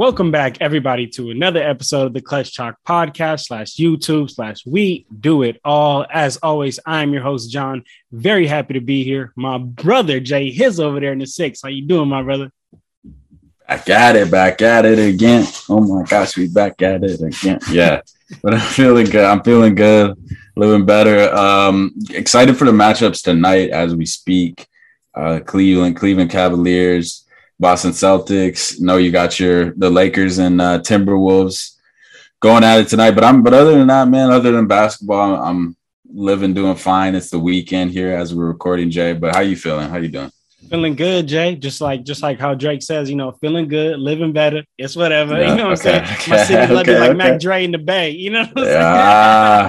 Welcome back, everybody, to another episode of the Clutch Talk Podcast /YouTube/ We Do It All. As always, I'm your host, John. Very happy to be here. My brother, Jay, his over there in the six. How you doing, my brother? Back at it again. Oh, my gosh, we back at it again. Yeah, but I'm feeling good. Living better. Excited for the matchups tonight as we speak. Cleveland Cavaliers. Boston Celtics. No, you got the Lakers and Timberwolves going at it tonight. But other than that, man, other than basketball, I'm living, doing fine. It's the weekend here as we're recording, Jay. But how you feeling? How you doing? Feeling good, Jay. Just like how Drake says, feeling good, living better. It's whatever. Yeah, I'm saying? My city love like Mac Dre in the Bay. You know what I'm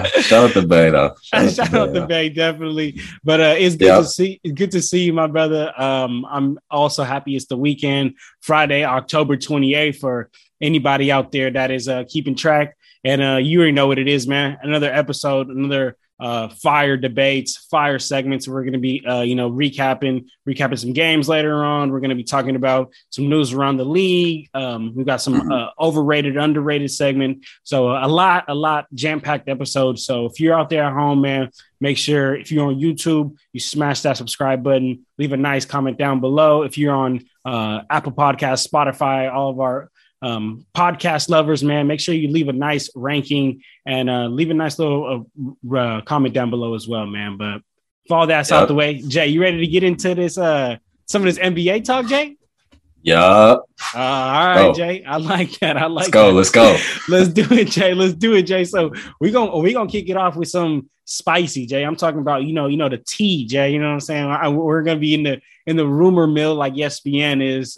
saying? Shout out the Bay, though. Shout out the Bay, definitely. But it's good to see. It's good to see you, my brother. I'm also happy it's the weekend. Friday, October 28th, for anybody out there that is keeping track. And you already know what it is, man. Another episode, another fire debates, fire segments. We're going to be, recapping some games later on. We're going to be talking about some news around the league. We've got some overrated, underrated segment. So a lot jam-packed episodes. So if you're out there at home, man, make sure if you're on YouTube, you smash that subscribe button, leave a nice comment down below. If you're on Apple Podcasts, Spotify, all of our podcast lovers, man, make sure you leave a nice ranking and leave a nice little comment down below as well, man. But if all that's out the way, Jay, you ready to get into this some of this NBA talk, Jay? Yup. All right, Jay. I like that. Let's go. Let's do it, Jay. So we're gonna kick it off with some spicy, Jay. I'm talking about the tea, Jay. You know what I'm saying? We're gonna be in the rumor mill like ESPN is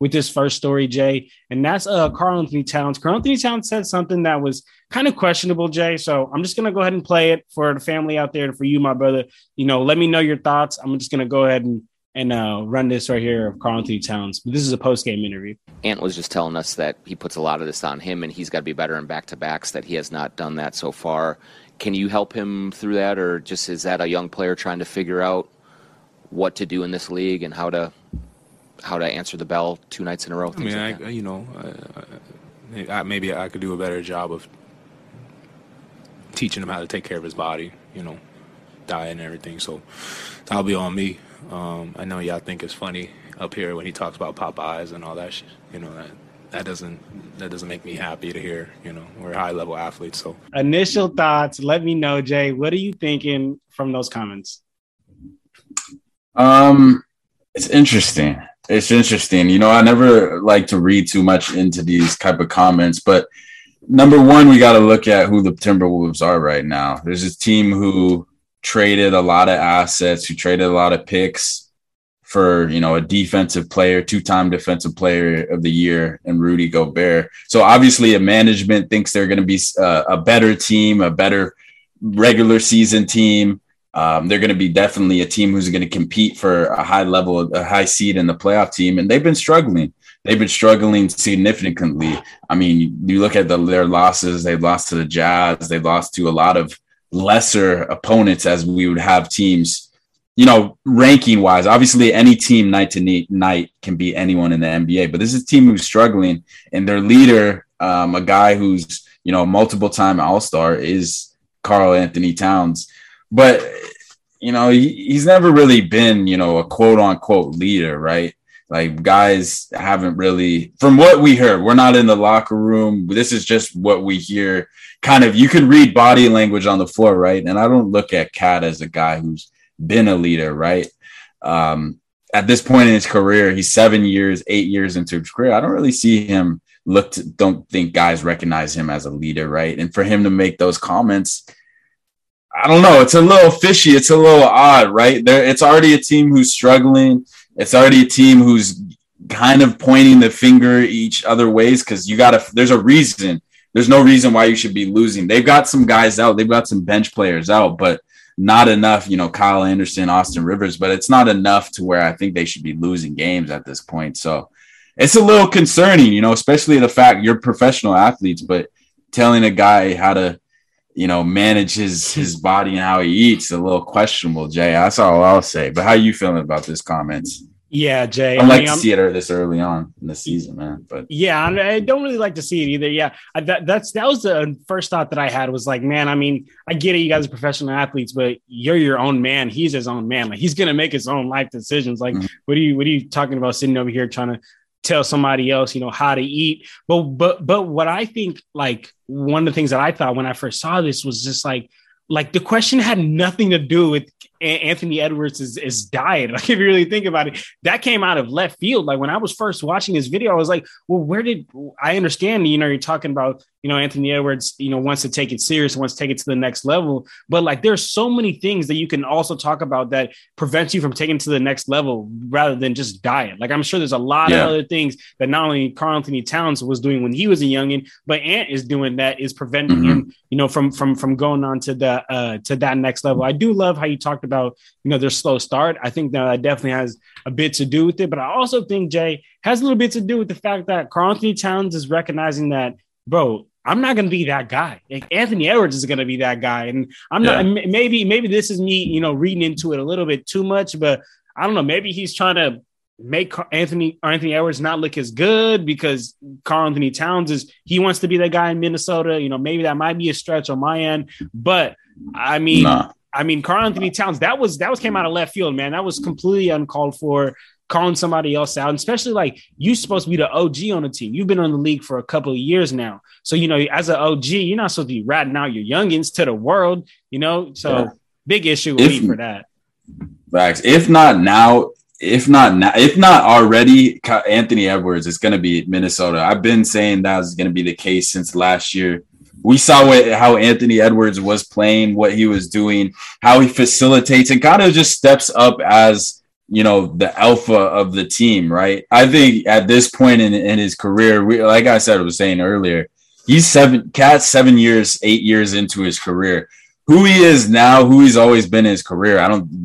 with this first story, Jay, and that's Carl Anthony Towns. Carl Anthony Towns said something that was kind of questionable, Jay. So I'm just gonna go ahead and play it for the family out there and for you, my brother. Let me know your thoughts. I'm just gonna go ahead and run this right here of Carl Anthony Towns. This is a post-game interview. Ant was just telling us that he puts a lot of this on him and he's got to be better in back-to-backs, that he has not done that so far. Can you help him through that, or just is that a young player trying to figure out what to do in this league and how to answer the bell two nights in a row? Maybe I could do a better job of teaching him how to take care of his body, diet and everything. So that'll be on me. I know y'all think it's funny up here when he talks about Popeyes and all that shit. That doesn't make me happy to hear. We're high level athletes. So initial thoughts, let me know, Jay. What are you thinking from those comments? It's interesting. I never like to read too much into these type of comments, but number one, we got to look at who the Timberwolves are right now. There's this team who traded a lot of assets, who traded a lot of picks for, a defensive player, two-time defensive player of the year, and Rudy Gobert. So obviously a management thinks they're going to be a better team, a better regular season team. They're going to be definitely a team who's going to compete for a high seed in the playoff team. And they've been struggling. Significantly. I mean, you look at their losses. They've lost to the Jazz. They've lost to a lot of lesser opponents, as we would have teams, ranking wise. Obviously, any team night to night can be anyone in the NBA, but this is a team who's struggling, and their leader, a guy who's multiple time All-Star, is Carl Anthony Towns. But he's never really been a quote unquote leader, right? Like, guys haven't really, from what we heard, we're not in the locker room. This is just what we hear. Kind of, you can read body language on the floor, right? And I don't look at Cat as a guy who's been a leader, right? At this point in his career, he's 8 years into his career. I don't really see him don't think guys recognize him as a leader, right? And for him to make those comments, I don't know. It's a little fishy. It's a little odd, right? It's already a team who's struggling. It's already a team who's kind of pointing the finger each other ways, because there's a reason. There's no reason why you should be losing. They've got some guys out. They've got some bench players out, but not enough, Kyle Anderson, Austin Rivers, but it's not enough to where I think they should be losing games at this point. So it's a little concerning, especially the fact you're professional athletes, but telling a guy how to, manage his body and how he eats, a little questionable, Jay. That's all I'll say. But how are you feeling about this comments? Yeah, Jay. I'd like to see it this early on in the season, man. But yeah, I don't really like to see it either. Yeah, that was the first thought that I had was like, man, I mean, I get it. You guys are professional athletes, but you're your own man. He's his own man. Like, he's going to make his own life decisions. Like, what are you talking about sitting over here trying to tell somebody else, you know, how to eat? But what I think, like, one of the things that I thought when I first saw this was just like the question had nothing to do with Anthony Edwards' diet. Like, if you really think about it, that came out of left field. Like, when I was first watching his video, I was like, well, I understand, you know, you're talking about, you know, Anthony Edwards, you know, wants to take it serious, wants to take it to the next level. But like, there's so many things that you can also talk about that prevents you from taking it to the next level rather than just diet. Like, I'm sure there's a lot of other things that not only Carl Anthony Towns was doing when he was a youngin, but Ant is doing that is preventing him, you know, from going on to the to that next level. I do love how you talked about, you know, their slow start. I think that definitely has a bit to do with it. But I also think, Jay, has a little bit to do with the fact that Carl Anthony Towns is recognizing that, bro, I'm not going to be that guy. Like, Anthony Edwards is going to be that guy. And I'm not, maybe this is me, you know, reading into it a little bit too much, but I don't know. Maybe he's trying to make Anthony Edwards not look as good because Carl Anthony Towns he wants to be that guy in Minnesota. You know, maybe that might be a stretch on my end, but I mean, Carl Anthony Towns, that came out of left field, man. That was completely uncalled for, calling somebody else out, and especially like you're supposed to be the OG on the team. You've been on the league for a couple of years now. So, you know, as an OG, you're not supposed to be ratting out your youngins to the world, you know? So big issue with me for that. Facts. If not already, Anthony Edwards is going to be Minnesota. I've been saying that was going to be the case since last year. We saw how Anthony Edwards was playing, what he was doing, how he facilitates and kind of just steps up as, you know, the alpha of the team, right? I think at this point in his career, like I said, I was saying earlier, he's 8 years into his career. Who he is now, who he's always been in his career,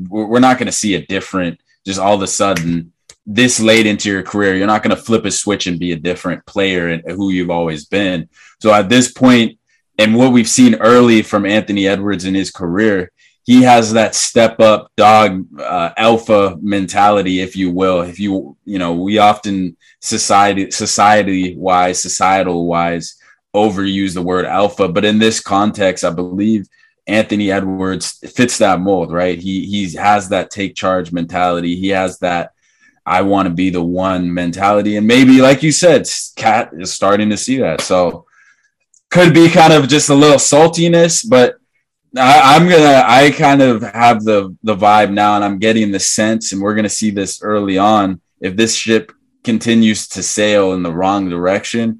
we're not going to see a different, just all of a sudden, this late into your career, you're not going to flip a switch and be a different player and who you've always been. So at this point, and what we've seen early from Anthony Edwards in his career, he has that step up dog alpha mentality, if you will. If you know, we often societal wise overuse the word alpha, but in this context, I believe Anthony Edwards fits that mold, right? He has that take charge mentality. He has that I want to be the one mentality. And maybe, like you said, Cat is starting to see that. So could be kind of just a little saltiness, but I kind of have the vibe now, and I'm getting the sense, and we're going to see this early on. If this ship continues to sail in the wrong direction,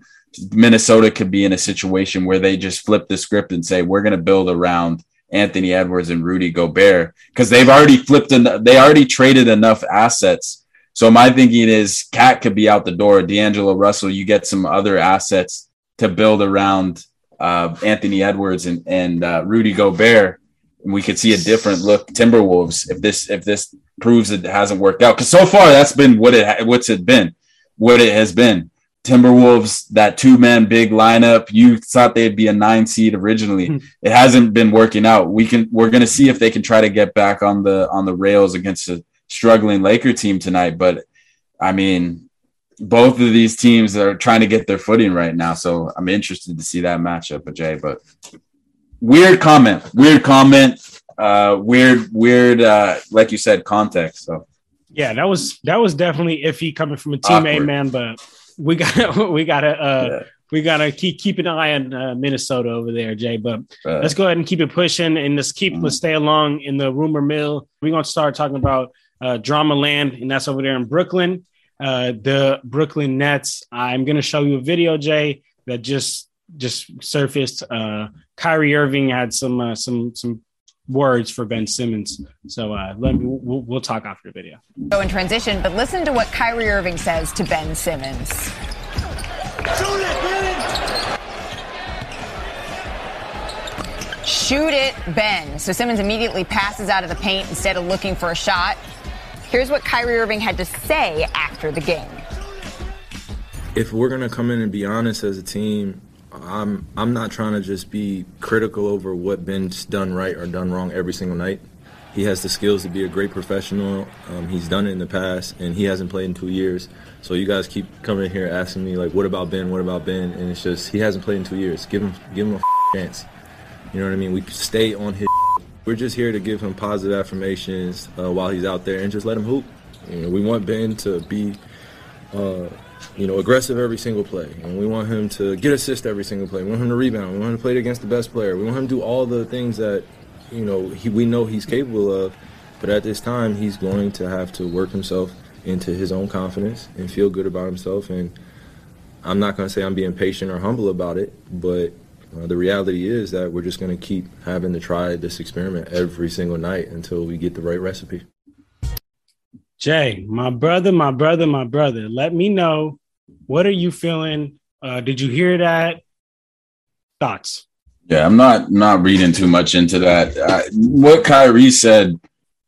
Minnesota could be in a situation where they just flip the script and say, we're going to build around Anthony Edwards and Rudy Gobert, because they've already they already traded enough assets. So my thinking is Cat could be out the door. D'Angelo Russell, you get some other assets to build around Anthony Edwards and Rudy Gobert. And we could see a different look Timberwolves if this proves it hasn't worked out. Because so far that's been what it has been. Timberwolves, that two-man big lineup, you thought they'd be a 9 seed originally. It hasn't been working out. We're going to see if they can try to get back on the rails against the struggling Laker team tonight, but I mean, both of these teams are trying to get their footing right now, so I'm interested to see that matchup, Jay. But weird comment, weird, like you said, context. So yeah, that was definitely iffy coming from a teammate, man. But we gotta keep an eye on Minnesota over there, Jay. But let's go ahead and keep it pushing, and let's stay along in the rumor mill. We're gonna start talking about drama land, and that's over there in Brooklyn, the Brooklyn Nets. I'm going to show you a video, Jay, that just surfaced. Kyrie Irving had some words for Ben Simmons. So we'll talk after the video. So in transition, but listen to what Kyrie Irving says to Ben Simmons. Shoot it, Ben. So Simmons immediately passes out of the paint instead of looking for a shot. Here's what Kyrie Irving had to say after the game. If we're going to come in and be honest as a team, I'm not trying to just be critical over what Ben's done right or done wrong every single night. He has the skills to be a great professional. He's done it in the past, and he hasn't played in 2 years. So you guys keep coming here asking me, like, what about Ben? What about Ben? And it's just, he hasn't played in 2 years. Give him a chance. You know what I mean? We stay on his. We're just here to give him positive affirmations while he's out there and just let him hoop. You know, we want Ben to be, aggressive every single play. And we want him to get assists every single play. We want him to rebound. We want him to play against the best player. We want him to do all the things that, we know he's capable of. But at this time, he's going to have to work himself into his own confidence and feel good about himself. And I'm not going to say I'm being patient or humble about it, but the reality is that we're just going to keep having to try this experiment every single night until we get the right recipe. Jay, my brother, let me know, what are you feeling? Did you hear that? Thoughts? Yeah, I'm not reading too much into that. What Kyrie said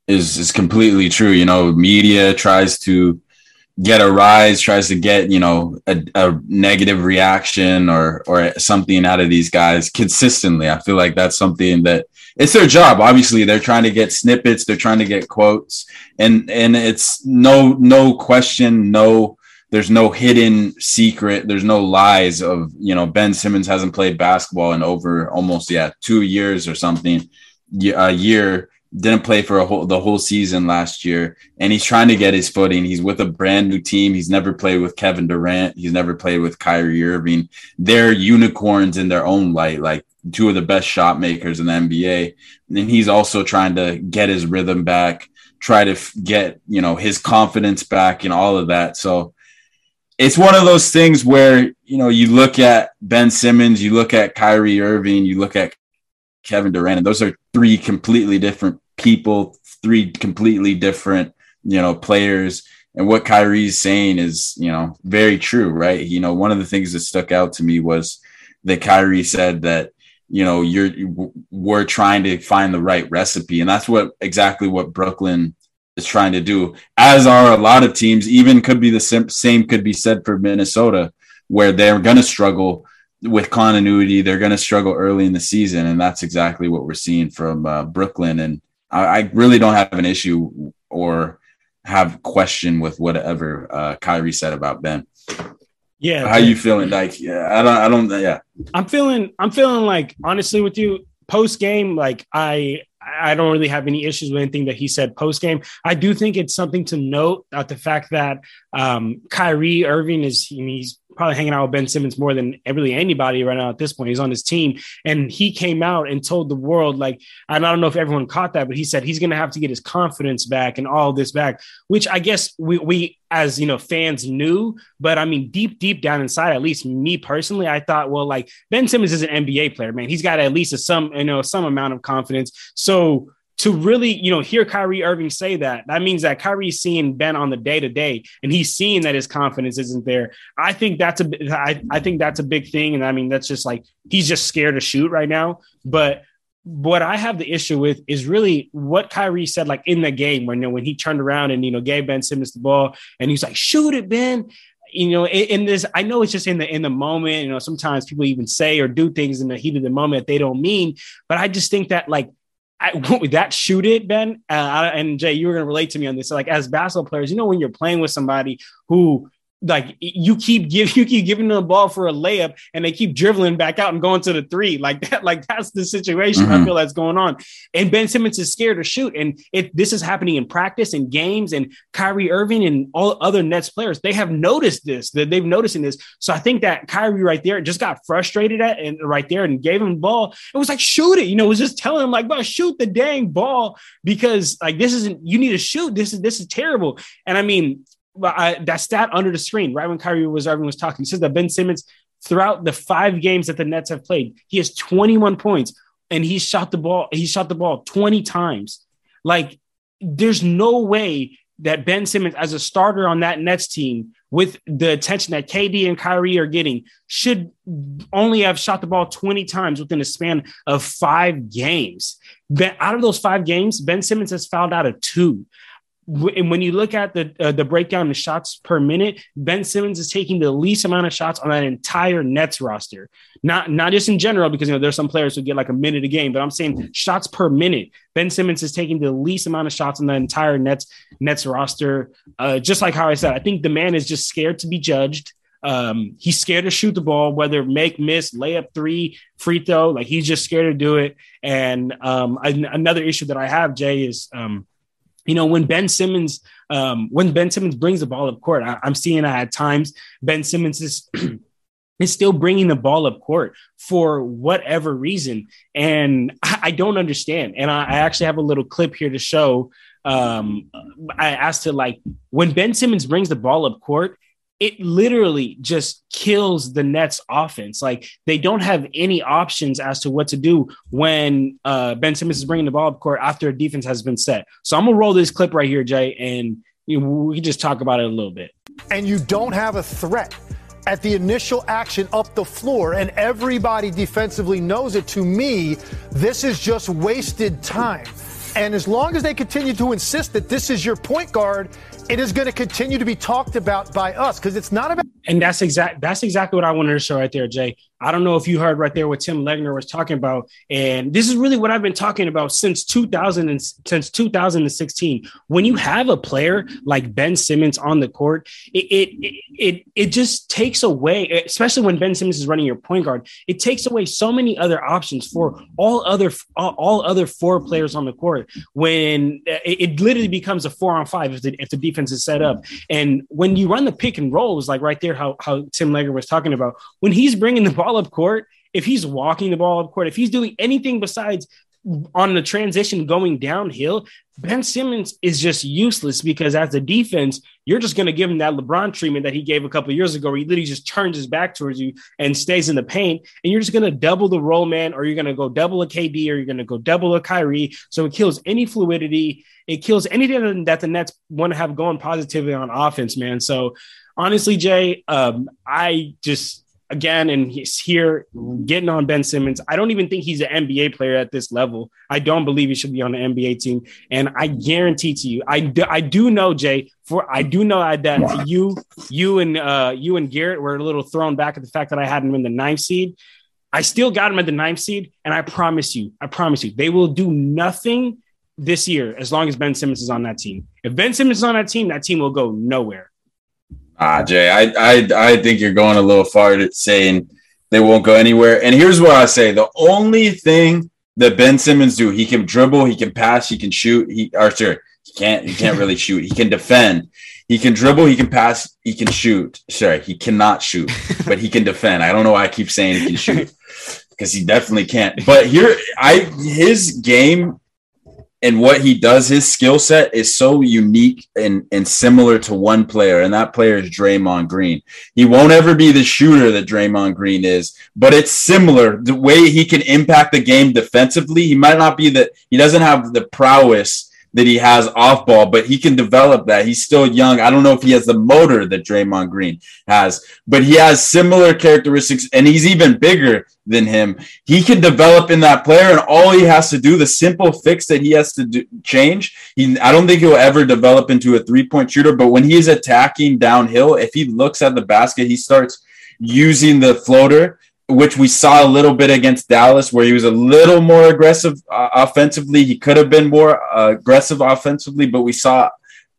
is completely true. Media tries to get a rise, tries to get, a negative reaction or something out of these guys consistently. I feel like that's something that it's their job. Obviously, they're trying to get snippets. They're trying to get quotes. And it's no question. No, there's no hidden secret. There's no lies of, Ben Simmons hasn't played basketball in over almost 2 years or something. A year. Didn't play for the whole season last year, and he's trying to get his footing. He's with a brand new team. He's never played with Kevin Durant. He's never played with Kyrie Irving. They're unicorns in their own light, like two of the best shot makers in the NBA. And he's also trying to get his rhythm back, try to get, his confidence back and all of that. So it's one of those things where, you look at Ben Simmons, you look at Kyrie Irving, you look at Kevin Durant, and those are three completely different people, three completely different, players. And what Kyrie's saying is, very true, right? One of the things that stuck out to me was that Kyrie said that, we're trying to find the right recipe. And that's exactly what Brooklyn is trying to do, as are a lot of teams. Even could be the same could be said for Minnesota, where they're going to struggle with continuity. They're going to struggle early in the season, and that's exactly what we're seeing from Brooklyn. And I really don't have an issue or have question with whatever Kyrie said about Ben. Yeah, how you feeling? Like, I don't. Yeah, I'm feeling like, honestly, with you post game. Like, I don't really have any issues with anything that he said post game. I do think it's something to note about the fact that Kyrie Irving he's probably hanging out with Ben Simmons more than really anybody right now at this point. He's on his team, and he came out and told the world, like, I don't know if everyone caught that, but he said he's going to have to get his confidence back and all this back, which I guess we as fans knew, but I mean, deep down inside, at least me personally, I thought, well, like, Ben Simmons is an NBA player, man. He's got at least some amount of confidence. So to really, hear Kyrie Irving say that means that Kyrie's seeing Ben on the day-to-day, and he's seeing that his confidence isn't there. I think that's a big thing, and I mean, that's just like, he's just scared to shoot right now. But what I have the issue with is really what Kyrie said, like, in the game when he turned around and, gave Ben Simmons the ball, and he's like, shoot it, Ben. In this, I know it's just in the moment, sometimes people even say or do things in the heat of the moment that they don't mean, but I just think that, like, that shoot it, Ben, and Jay, you were going to relate to me on this. So, like, as basketball players, when you're playing with somebody who, like, you keep giving them the ball for a layup, and they keep dribbling back out and going to the three, like that. Like, that's the situation I feel that's going on. And Ben Simmons is scared to shoot, and this is happening in practice and games. And Kyrie Irving and all other Nets players, they have noticed this. They've noticed in this. So I think that Kyrie right there just got frustrated and gave him the ball. It was like, shoot it. It was just telling him, like, bro, shoot the dang ball, because, like, this isn't. You need to shoot. This is terrible. And I mean, that stat under the screen, right when Kyrie was talking, says that Ben Simmons, throughout the 5 games that the Nets have played, he has 21 points, and he shot the ball. He shot the ball 20 times. Like, there's no way that Ben Simmons, as a starter on that Nets team, with the attention that KD and Kyrie are getting, should only have shot the ball 20 times within a span of 5 games. Out of those 5 games, Ben Simmons has fouled out of 2. And when you look at the breakdown in shots per minute, Ben Simmons is taking the least amount of shots on that entire Nets roster. Not just in general, because, you know, there's some players who get like a minute a game, but I'm saying shots per minute. Ben Simmons is taking the least amount of shots on the entire Nets roster. Just like how I said, I think the man is just scared to be judged. He's scared to shoot the ball, whether make, miss, layup, three, free throw. Like, he's just scared to do it. And another issue that I have, Jay, is you know, when Ben Simmons brings the ball up court, I'm seeing at times Ben Simmons is still bringing the ball up court for whatever reason, and I don't understand. And I actually have a little clip here to show. I asked to, like, when Ben Simmons brings the ball up court, it literally just kills the Nets offense. Like, they don't have any options as to what to do when Ben Simmons is bringing the ball up court after a defense has been set. So I'm going to roll this clip right here, Jay, and we can just talk about it a little bit. And you don't have a threat at the initial action up the floor, and everybody defensively knows it. To me, this is just wasted time. And as long as they continue to insist that this is your point guard, it is going to continue to be talked about by us, because it's not about. And that's exactly what I wanted to show right there, Jay. I don't know if you heard right there what Tim Legler was talking about, and this is really what I've been talking about since 2016. When you have a player like Ben Simmons on the court, it just takes away, especially when Ben Simmons is running your point guard, it takes away so many other options for all other four players on the court. When it literally becomes a 4-on-5 if the defense is set up, and when you run the pick and rolls, like right there, how Tim Legler was talking about, when he's bringing the ball up court, if he's walking the ball up court, if he's doing anything besides on the transition going downhill, Ben Simmons is just useless, because as a defense, you're just going to give him that LeBron treatment that he gave a couple of years ago, where he literally just turns his back towards you and stays in the paint, and you're just going to double the roll man, or you're going to go double a KD, or you're going to go double a Kyrie. So it kills any fluidity. It kills anything that the Nets want to have going positively on offense, man. So honestly, Jay, I just... Again, and he's here getting on Ben Simmons. I don't even think he's an NBA player at this level. I don't believe he should be on an NBA team. And I guarantee to you, I do know, Jay, that you and Garrett were a little thrown back at the fact that I had him in the 9th seed. I still got him at the 9th seed, and I promise you, they will do nothing this year as long as Ben Simmons is on that team. If Ben Simmons is on that team will go nowhere. Jay, I think you're going a little far to saying they won't go anywhere. And here's what I say. The only thing that Ben Simmons do, he can dribble, he can pass, he can shoot. He can't really shoot. He can defend. He can dribble, he can pass, he can shoot. Sorry, he cannot shoot, but he can defend. I don't know why I keep saying he can shoot, because he definitely can't. But his game and what he does, his skill set is so unique and similar to one player, and that player is Draymond Green. He won't ever be the shooter that Draymond Green is, but it's similar. The way he can impact the game defensively, he doesn't have the prowess that he has off ball, but he can develop that. He's still young. I don't know if he has the motor that Draymond Green has, but he has similar characteristics, and he's even bigger than him. He can develop in that player, and all he has to do, the simple fix that he has to do, change. I don't think he'll ever develop into a three-point shooter, but when he is attacking downhill, if he looks at the basket, he starts using the floater, which we saw a little bit against Dallas, where he was a little more aggressive offensively. He could have been more aggressive offensively, but we saw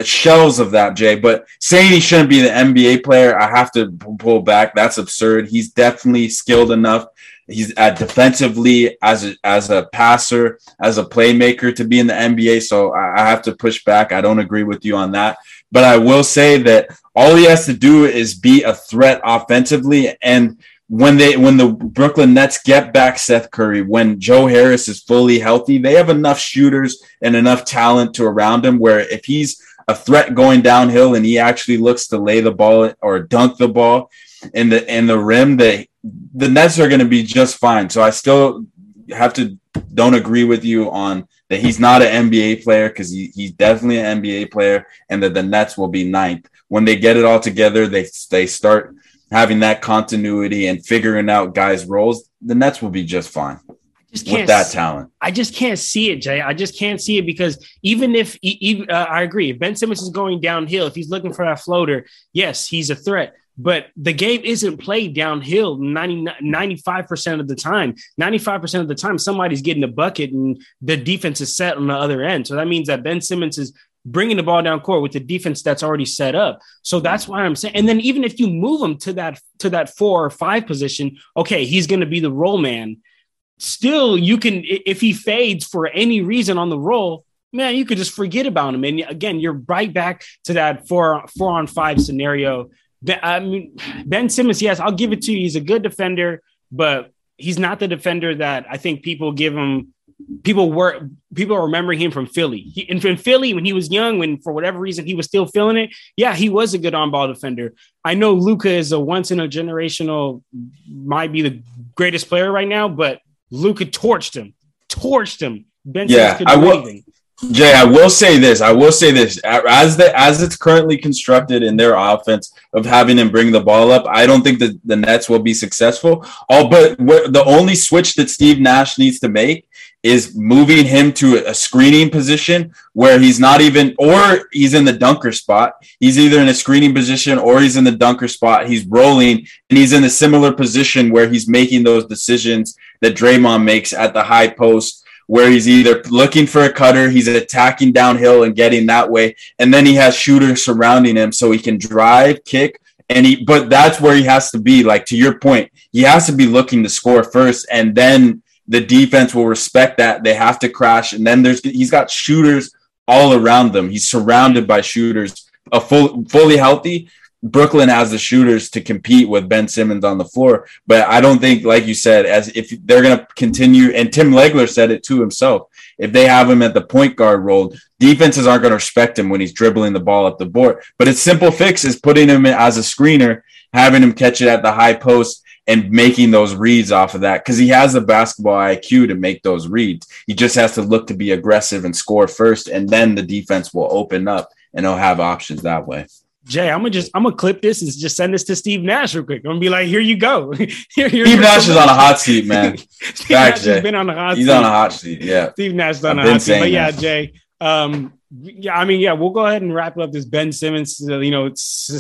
shells of that, Jay. But saying he shouldn't be the NBA player, I have to pull back. That's absurd. He's definitely skilled enough. He's defensively as a passer, as a playmaker to be in the NBA. So I have to push back. I don't agree with you on that. But I will say that all he has to do is be a threat offensively, and when the Brooklyn Nets get back Seth Curry, when Joe Harris is fully healthy, they have enough shooters and enough talent to around him where if he's a threat going downhill and he actually looks to lay the ball or dunk the ball in the rim, the Nets are going to be just fine. So I still don't agree with you on that he's not an NBA player, because he's definitely an NBA player, and that the Nets will be 9th. When they get it all together, they start – having that continuity and figuring out guys' roles, the Nets will be just fine. just can't with that talent. I just can't see it, Jay. I just can't see it because even if I agree, if Ben Simmons is going downhill, if he's looking for that floater, yes, he's a threat. But the game isn't played downhill 95% of the time. 95% of the time, somebody's getting a bucket and the defense is set on the other end. So that means that Ben Simmons is bringing the ball down court with the defense that's already set up. So that's why I'm saying. And then even if you move him to that 4 or 5 position, okay, he's going to be the roll man. Still, you can, if he fades for any reason on the roll, man, you could just forget about him. And again, you're right back to that 4-on-5 scenario. I mean, Ben Simmons, yes, I'll give it to you. He's a good defender, but he's not the defender that I think people give him. People are remembering him from Philly. From Philly, when he was young, when for whatever reason he was still feeling it, yeah, he was a good on-ball defender. I know Luka is a once-in-a-generational, might be the greatest player right now, but Luka torched him. Ben Simmons couldn't do anything. Jay, I will say this. As it's currently constructed in their offense of having him bring the ball up, I don't think that the Nets will be successful. But the only switch that Steve Nash needs to make is moving him to a screening position where he's not even, or he's in the dunker spot. He's either in a screening position or he's in the dunker spot. He's rolling and he's in a similar position where he's making those decisions that Draymond makes at the high post, where he's either looking for a cutter, he's attacking downhill and getting that way, and then he has shooters surrounding him so he can drive, kick, but that's where he has to be. Like, to your point, he has to be looking to score first, and then the defense will respect that. They have to crash, and then he's got shooters all around them. He's surrounded by shooters. A fully healthy Brooklyn has the shooters to compete with Ben Simmons on the floor, but I don't think, like you said, as if they're going to continue, and Tim Legler said it to himself, if they have him at the point guard role, defenses aren't going to respect him when he's dribbling the ball up the board. But its simple fix is putting him as a screener, having him catch it at the high post and making those reads off of that, because he has the basketball IQ to make those reads. He just has to look to be aggressive and score first, and then the defense will open up and he'll have options that way. Jay, I'm gonna clip this and just send this to Steve Nash real quick. I'm gonna be like, here you go. Steve Nash is on a hot seat, man. Steve Nash has been on a hot seat. He's on a hot seat, yeah. Steve Nash is on a hot seat. But yeah, Jay. We'll go ahead and wrap up this Ben Simmons,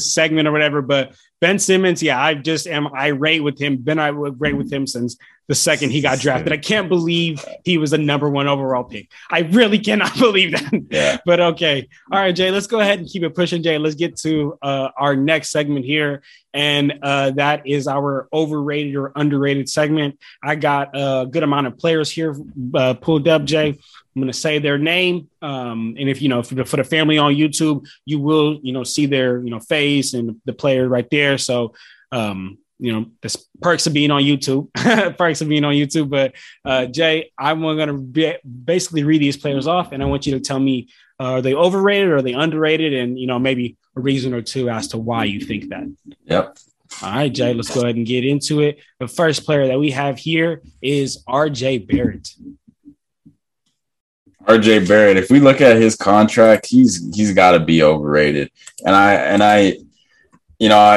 segment or whatever. But Ben Simmons, yeah, I just am irate with him. Been irate with him since the second he got drafted. I can't believe he was a number 1 overall pick. I really cannot believe that. Yeah. But okay. All right, Jay, let's go ahead and keep it pushing, Jay. Let's get to our next segment here. And that is our overrated or underrated segment. I got a good amount of players here pulled up, Jay. I'm going to say their name. And if, for the family on YouTube, you will, see their, face and the player right there. So, the perks of being on YouTube, but Jay, I'm going to basically read these players off. And I want you to tell me, are they overrated or are they underrated? And, maybe a reason or two as to why you think that. Yep. All right, Jay, let's go ahead and get into it. The first player that we have here is RJ Barrett. RJ Barrett, if we look at his contract, he's got to be overrated. And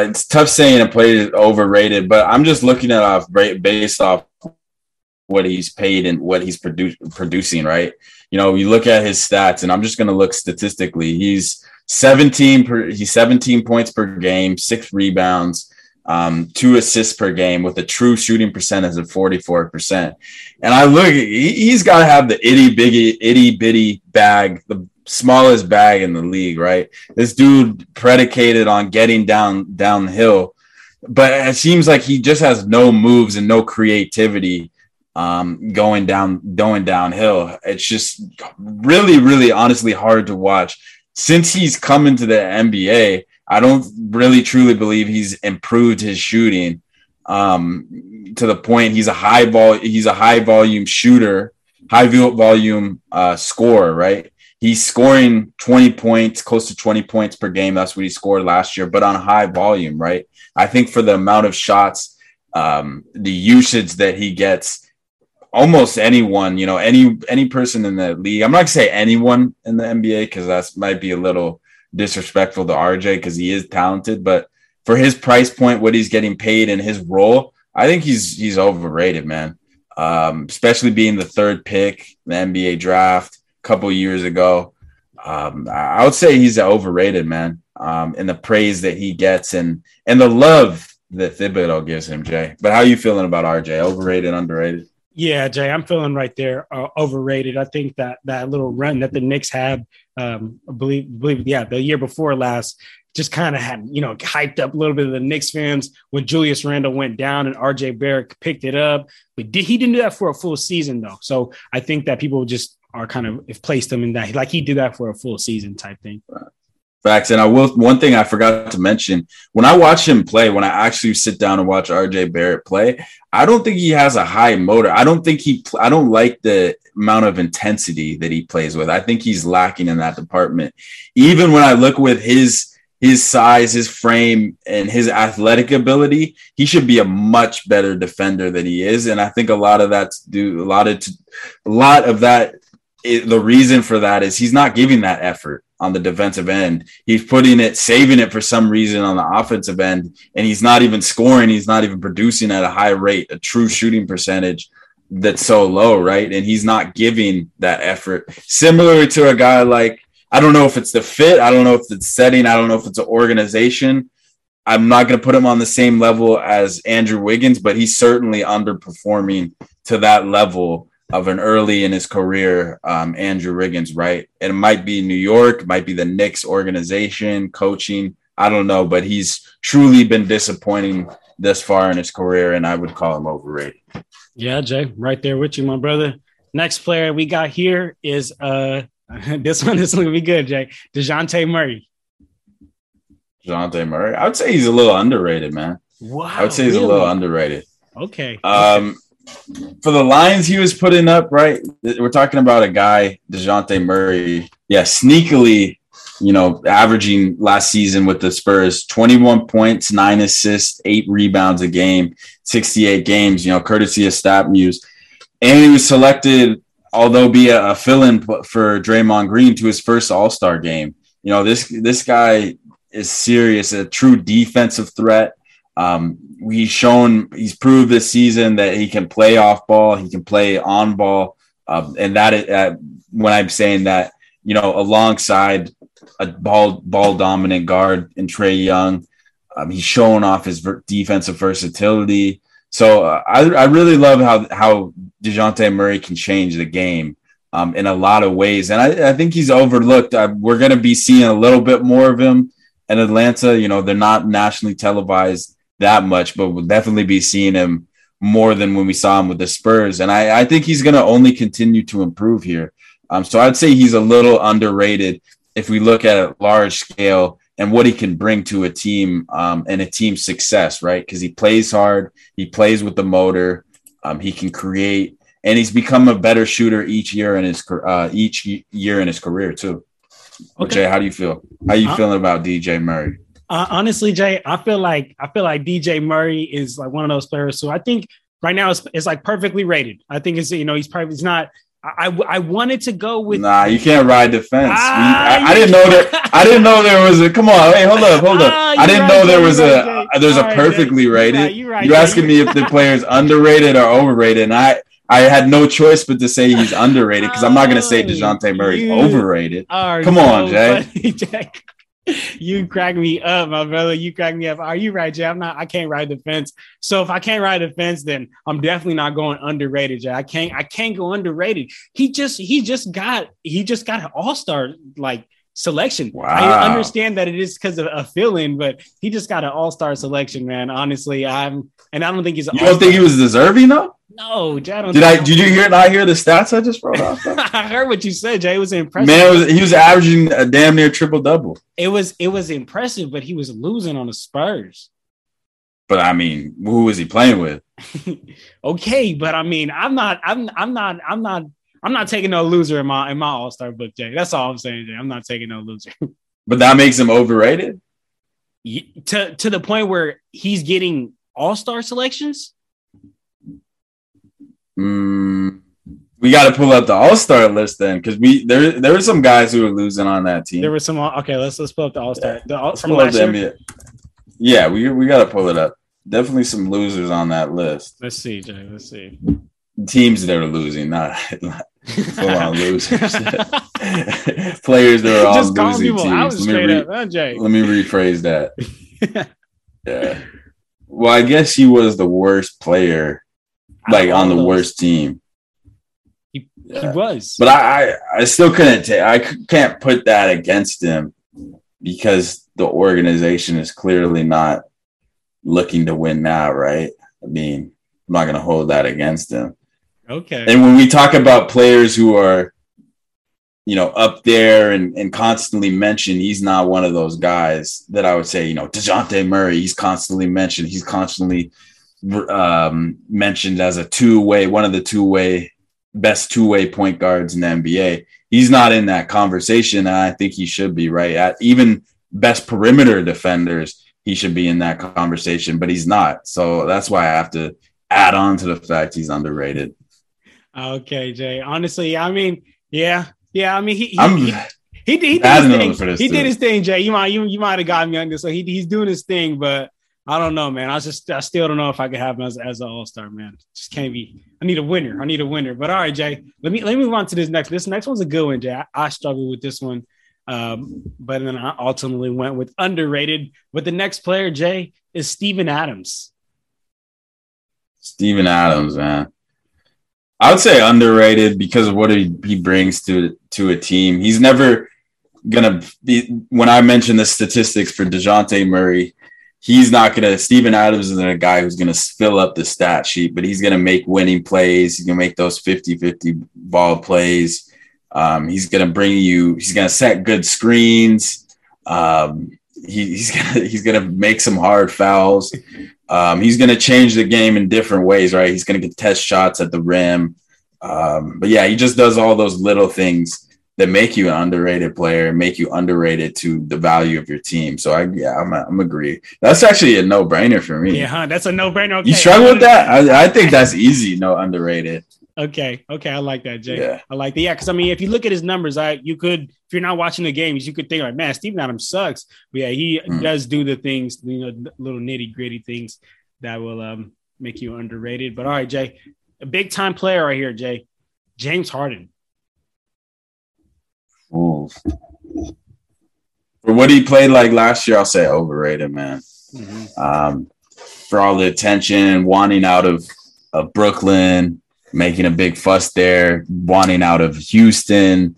it's tough saying a player is overrated, but I'm just looking at based off what he's paid and what he's producing, right? You look at his stats, and I'm just going to look statistically. He's 17 points per game, 6 rebounds, 2 assists per game with a true shooting percentage of 44%. And I look, he's got to have the itty bitty bag, the smallest bag in the league, right? This dude predicated on getting downhill, but it seems like he just has no moves and no creativity going downhill. It's just really, really honestly hard to watch. Since he's come into the NBA, I don't really truly believe he's improved his shooting to the point he's a high volume scorer, right? He's scoring 20 points, close to 20 points per game. That's what he scored last year, but on high volume, right? I think for the amount of shots, the usage that he gets, almost anyone, any person in the league. I'm not gonna say anyone in the NBA because that might be a little disrespectful to RJ because he is talented, but for his price point, what he's getting paid and his role, I think he's overrated, man. especially being the third pick in the NBA draft a couple years ago. I would say he's overrated, man, and the praise that he gets and the love that Thibodeau gives him, Jay. But how are you feeling about RJ? Overrated, underrated? Yeah, Jay, I'm feeling right there, overrated. I think that little run that the Knicks had, I believe, the year before last, just kind of had, hyped up a little bit of the Knicks fans when Julius Randle went down and RJ Barrett picked it up. But he didn't do that for a full season, though. So I think that people just are kind of if placed him in that, like he did that for a full season type thing. Facts. And one thing I forgot to mention, when I watch him play, when I actually sit down and watch RJ Barrett play, I don't think he has a high motor. I don't like the amount of intensity that he plays with. I think he's lacking in that department. Even when I look with his size, his frame, and his athletic ability, he should be a much better defender than he is. And I think the reason for that is he's not giving that effort on the defensive end. He's saving it for some reason on the offensive end, and he's not even scoring. He's not even producing at a high rate, a true shooting percentage that's so low, right? And he's not giving that effort. Similar to a guy like, I don't know if it's the fit. I don't know if it's setting. I don't know if it's an organization. I'm not going to put him on the same level as Andrew Wiggins, but he's certainly underperforming to that level of an early in his career, Andrew Wiggins, right? And it might be New York, might be the Knicks organization, coaching. I don't know, but he's truly been disappointing this far in his career, and I would call him overrated. Yeah, Jay, right there with you, my brother. Next player we got here is this one will be good, Jay. DeJounte Murray. DeJounte Murray? I would say he's a little underrated, man. Wow. I would say he's a little underrated. Okay. For the lines he was putting up, right? We're talking about a guy, DeJounte Murray. Yeah, sneakily, averaging last season with the Spurs, 21 points, 9 assists, 8 rebounds a game, 68 games, courtesy of StatMuse. And he was selected, although be a fill-in for Draymond Green, to his first All-Star game. This guy is serious, a true defensive threat. He's proved this season that he can play off ball, he can play on ball, and that is, when I'm saying that, alongside a ball dominant guard in Trey Young, he's showing off his defensive versatility. So I really love how DeJounte Murray can change the game in a lot of ways, and I think he's overlooked. We're going to be seeing a little bit more of him in Atlanta. They're not nationally televised that much, but we'll definitely be seeing him more than when we saw him with the Spurs. And I think he's going to only continue to improve here. So I'd say he's a little underrated if we look at a large scale and what he can bring to a team and a team's success, right? Because he plays hard, he plays with the motor, he can create, and he's become a better shooter each year in his career too. Okay, Jay, how do you feel? How are you feeling about DJ Murray? Honestly, Jay, I feel like DJ Murray is like one of those players who I think right now it's like perfectly rated. I think it's he's probably it's not. I wanted to go with. Nah, you can't ride the fence. I didn't know that. I didn't know there was a. Come on, hey, hold up. I didn't know there was a perfectly rated. You're asking me if the player's underrated or overrated, and I had no choice but to say he's underrated because I'm not going to say DeJounte Murray's overrated. Come on, Jay. Jay. You crack me up, my brother. You crack me up. Are you right, Jay? I can't ride the fence. So if I can't ride the fence, then I'm definitely not going underrated, Jay. I can't go underrated. He just got an all-star like selection. Wow. I understand that it is because of a fill-in, but he just got an all-star selection, man. Honestly, I don't think he's. You don't think he was deserving though? No, Jay. Did you hear? Not hear the stats I just wrote off? I heard what you said, Jay. It was impressive. Man, he was averaging a damn near triple double. It was impressive, but he was losing on the Spurs. But I mean, who was he playing with? Okay, but I mean, I'm not taking no loser in my All-Star book, Jay. That's all I'm saying, Jay. I'm not taking no loser. But that makes him overrated. To the point where he's getting All-Star selections. We got to pull up the All-Star list then, because there were some guys who were losing on that team. There were some. Okay, let's pull up the All-Star. Yeah. From last year. Yeah, we got to pull it up. Definitely some losers on that list. Let's see, Jay. teams that are losing, not full-on losers. Players that are just on losing teams. Let me rephrase that. Yeah. Well, I guess he was the worst player, like on the worst team. He was. But I still couldn't take. I can't put that against him because the organization is clearly not looking to win now, right? I mean, I'm not going to hold that against him. Okay. And when we talk about players who are, you know, up there and constantly mentioned, he's not one of those guys that I would say, you know, DeJounte Murray, he's constantly mentioned. He's constantly mentioned as a two-way, one of the two-way, best two-way point guards in the NBA. He's not in that conversation, and I think he should be, right? Even best perimeter defenders, he should be in that conversation, but he's not. So that's why I have to add on to the fact he's underrated. Okay, Jay. Honestly, I mean, yeah. I mean, he did his thing. Did his thing, Jay. You might have gotten me on this. So he's doing his thing, but I don't know, man. I still don't know if I could have him as an all-star, man. Just can't be. I need a winner. But all right, Jay. Let me move on to this next. This next one's a good one, Jay. I struggled with this one, but then I ultimately went with underrated. But the next player, Jay, is Steven Adams. Steven Adams, man. I would say underrated because of what he brings to a team. He's never going to be – when I mentioned the statistics for DeJounte Murray, he's not going to – Steven Adams isn't a guy who's going to fill up the stat sheet, but he's going to make winning plays. He's going to make those 50-50 ball plays. He's going to bring you – he's going to set good screens. He's going to make some hard fouls. He's going to change the game in different ways, right? He's going to contest shots at the rim. But yeah, he just does all those little things that make you an underrated player and make you underrated to the value of your team. So I'm agree. That's actually a no-brainer for me. Yeah, huh? That's a no-brainer. Okay. You struggle with that? I think that's easy. No, underrated. Okay. I like that, Jay. Yeah. I like that. Yeah, because, I mean, if you look at his numbers, if you're not watching the games, you could think, like, man, Steven Adams sucks. But, yeah, he does do the things, you know, little nitty-gritty things that will make you underrated. But, all right, Jay, a big-time player right here, Jay, James Harden. Ooh. For what he played like last year, I'll say overrated, man. Mm-hmm. For all the attention and wanting out of Brooklyn, making a big fuss there, wanting out of Houston.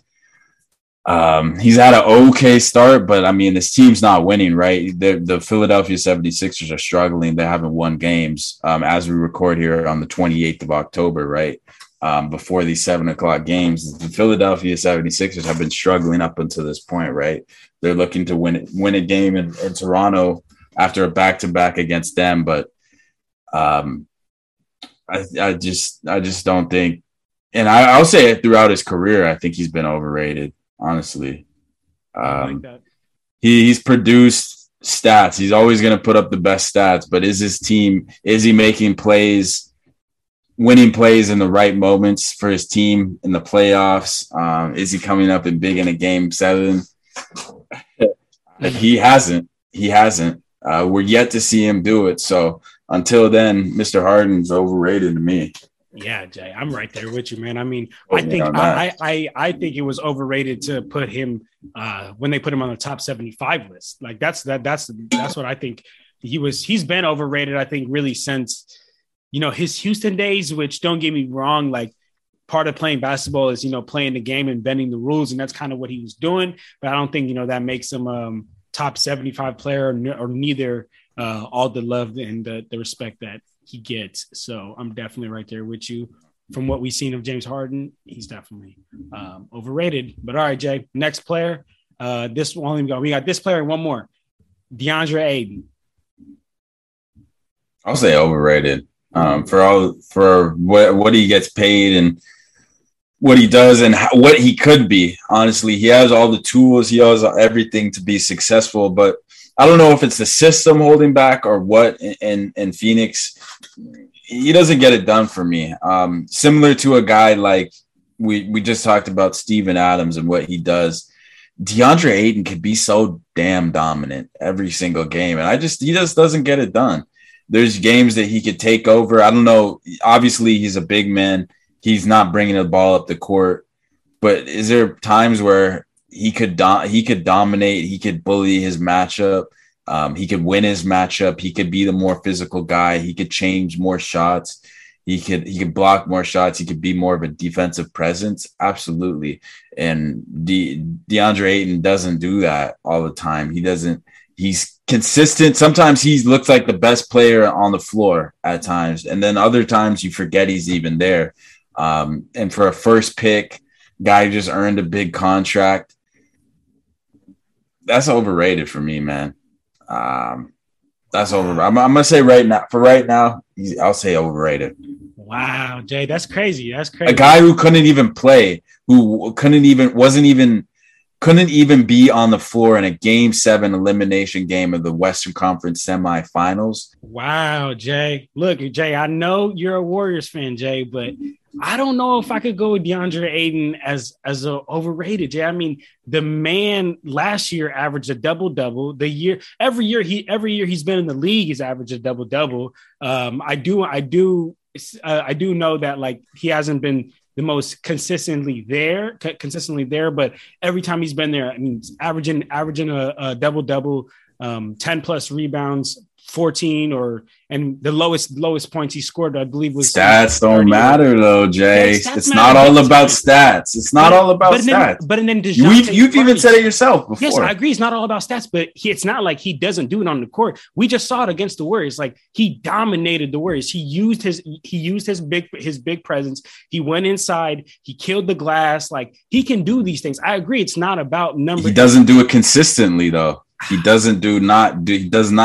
He's had an okay start, but I mean, this team's not winning, right? The Philadelphia 76ers are struggling. They haven't won games as we record here on the 28th of October, right? Before these 7:00 games, the Philadelphia 76ers have been struggling up until this point, right? They're looking to win a game in Toronto after a back-to-back against them, but I just don't think, and I'll say it throughout his career, I think he's been overrated, honestly. I like that. He's produced stats. He's always going to put up the best stats, but is he making plays, winning plays in the right moments for his team in the playoffs? Is he coming up and big in a game 7? He hasn't. We're yet to see him do it. So until then, Mr. Harden's overrated to me. Yeah, Jay, I'm right there with you, man. I mean, I think it was overrated to put him when they put him on the top 75 list. Like that's what I think he was. He's been overrated, I think, really since, you know, his Houston days. Which, don't get me wrong, like, part of playing basketball is, you know, playing the game and bending the rules, and that's kind of what he was doing. But I don't think, you know, that makes him top 75 player or neither. All the love and the respect that he gets. So I'm definitely right there with you. From what we've seen of James Harden, he's definitely overrated. But all right, Jay, next player. This one, we got this player and one more. DeAndre Ayton. I'll say overrated. For what he gets paid and what he does and what he could be. Honestly, he has all the tools. He has everything to be successful, but I don't know if it's the system holding back or what in Phoenix. He doesn't get it done for me. Similar to a guy like we just talked about, Steven Adams and what he does. DeAndre Ayton could be so damn dominant every single game, and he just doesn't get it done. There's games that he could take over. I don't know. Obviously, he's a big man. He's not bringing the ball up the court. But is there times where he could dominate, he could bully his matchup, he could win his matchup, he could be the more physical guy, he could change more shots, he could block more shots, he could be more of a defensive presence? Absolutely. And DeAndre Ayton doesn't do that all the time. He doesn't. He's consistent. Sometimes he looks like the best player on the floor at times, and then other times you forget he's even there. And for a first pick guy who just earned a big contract, that's overrated for me, man. That's overrated. I'm gonna say right now. For right now, I'll say overrated. Wow, Jay, that's crazy. That's crazy. A guy who couldn't even play, who couldn't even be on the floor in a Game 7 elimination game of the Western Conference semifinals. Wow, Jay. Look, Jay, I know you're a Warriors fan, Jay, but I don't know if I could go with DeAndre Ayton as a overrated, Jay. I mean, the man last year averaged a double-double. Every year he's been in the league, he's averaged a double-double. I do know that, like, he hasn't been the most consistently there, but every time he's been there, I mean, averaging a double-double, 10-plus rebounds, 14, and the lowest points he scored, I believe, was stats don't matter though, Jay. Yeah, it's matter. Not all about stats. It's not all about stats. But then you've even said it yourself before. Yes, I agree. It's not all about stats, but it's not like he doesn't do it on the court. We just saw it against the Warriors. Like, he dominated the Warriors. He used his big presence. He went inside. He killed the glass. Like, he can do these things. I agree. It's not about numbers. He doesn't do it consistently though. He does not do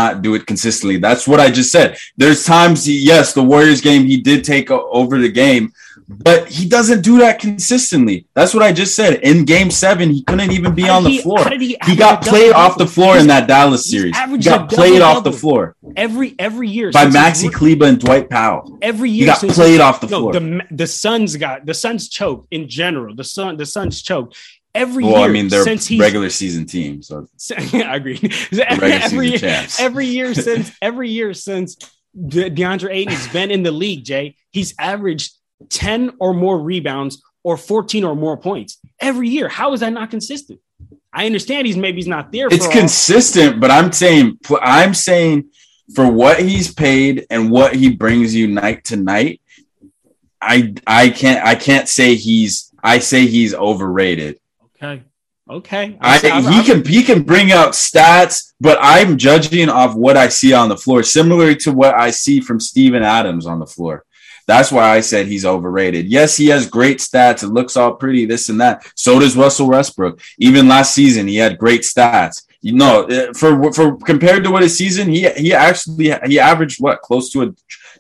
it consistently. That's what I just said. There's times, the Warriors game, he did take over the game, but he doesn't do that consistently. That's what I just said. In Game 7, he couldn't even be on the floor. He got played off the floor in that Dallas series. He got played off the floor every year by Maxi Kleber and Dwight Powell. Every year he got played off the floor. The Suns choked in general. The Suns choked. Every year, they're since regular season team. So yeah, I agree. Every year since DeAndre Ayton's been in the league, Jay, he's averaged 10 or more rebounds or 14 or more points every year. How is that not consistent? I understand maybe he's not there. It's consistent, but I'm saying for what he's paid and what he brings you night to night, I say he's overrated. Okay. He can bring out stats, but I'm judging off what I see on the floor, similar to what I see from Steven Adams on the floor. That's why I said he's overrated. Yes, he has great stats. It looks all pretty, this and that. So does Russell Westbrook. Even last season, he had great stats. You know, for compared to what his season, he actually averaged what, close to a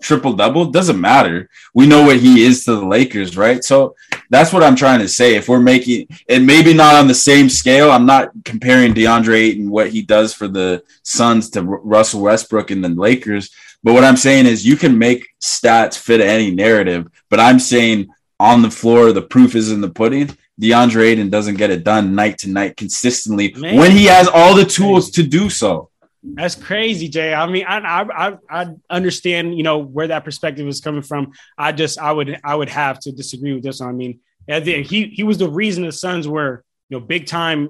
triple double? Doesn't matter. We know what he is to the Lakers, right? So that's what I'm trying to say. If we're making it, maybe not on the same scale. I'm not comparing DeAndre Ayton, what he does for the Suns, to Russell Westbrook and the Lakers. But what I'm saying is you can make stats fit any narrative. But I'm saying on the floor, the proof is in the pudding. DeAndre Ayton doesn't get it done night to night consistently when he has all the tools to do so. That's crazy, Jay. I mean, I understand, you know, where that perspective is coming from. I would have to disagree with this one. I mean, at the end, he was the reason the Suns were, you know, big time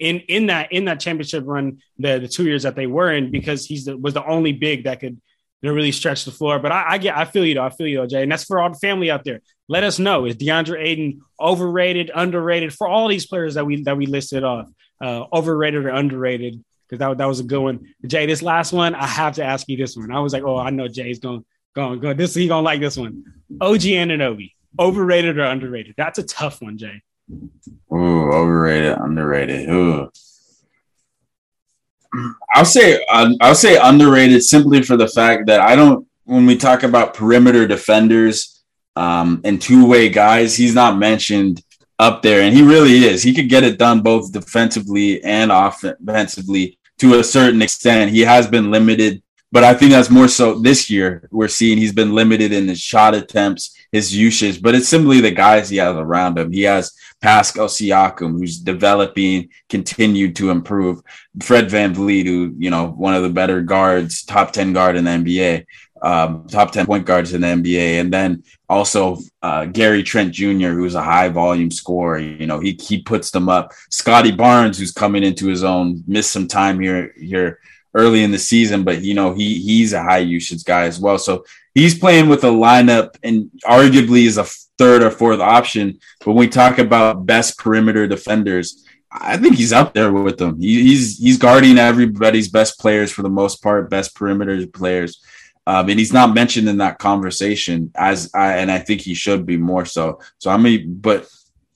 in that championship run, the 2 years that they were in, because he was the only big that could really stretch the floor. But I feel you though, Jay. And that's for all the family out there. Let us know, is DeAndre Ayton overrated, underrated, for all these players that we listed off, overrated or underrated? Because that was a good one, Jay. This last one, I have to ask you this one. I was like, oh, I know Jay's going. This he gonna like this one. OG Anunoby, overrated or underrated? That's a tough one, Jay. Ooh, overrated, underrated. Ooh. I'll say underrated simply for the fact that when we talk about perimeter defenders and two-way guys, he's not mentioned up there, and he really is. He could get it done both defensively and offensively to a certain extent. He has been limited But I think that's more so this year. We're seeing he's been limited in his shot attempts, his usage, but it's simply the guys he has around him. He has Pascal Siakam, who's developing, continued to improve. Fred VanVleet, who, you know, one of the better guards, top 10 guard in the NBA. Top 10 point guards in the NBA. And then also Gary Trent Jr., who's a high volume scorer. You know, he puts them up. Scotty Barnes, who's coming into his own, missed some time here early in the season, but you know, he's a high usage guy as well. So he's playing with a lineup and arguably is a third or fourth option. But when we talk about best perimeter defenders, I think he's up there with them. He's guarding everybody's best players for the most part, best perimeter players. And he's not mentioned in that conversation and I think he should be more so. So I mean, but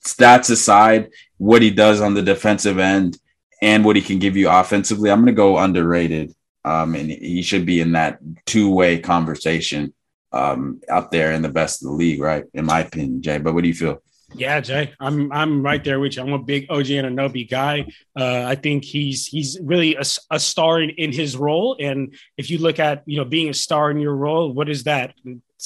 stats aside, what he does on the defensive end and what he can give you offensively, I'm going to go underrated. And he should be in that two-way conversation out there in the best of the league, right? In my opinion, Jay. But what do you feel? Yeah, Jay, I'm right there with you. I'm a big OG Anunoby guy. I think he's really a star in his role. And if you look at, you know, being a star in your role, what is that?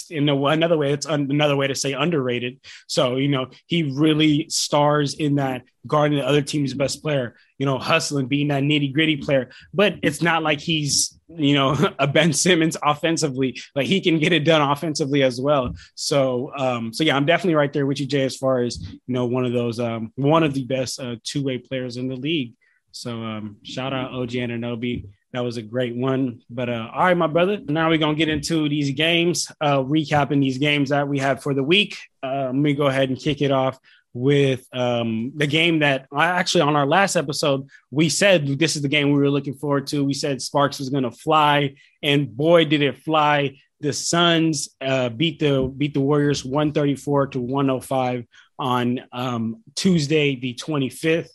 In another way, it's another way to say underrated. So, you know, he really stars in that guarding the other team's best player, you know, hustling, being that nitty gritty player. But it's not like he's, you know, a Ben Simmons offensively, like he can get it done offensively as well. So, yeah, I'm definitely right there with you, Jay, as far as, you know, one of the best two-way players in the league. So shout out OG Anunoby. That was a great one. But all right, my brother, now we're going to get into these games, recapping these games that we have for the week. Let me go ahead and kick it off with the game that actually on our last episode, we said this is the game we were looking forward to. We said Sparks was going to fly, and boy, did it fly. The Suns beat the Warriors 134-105 on Tuesday, the 25th.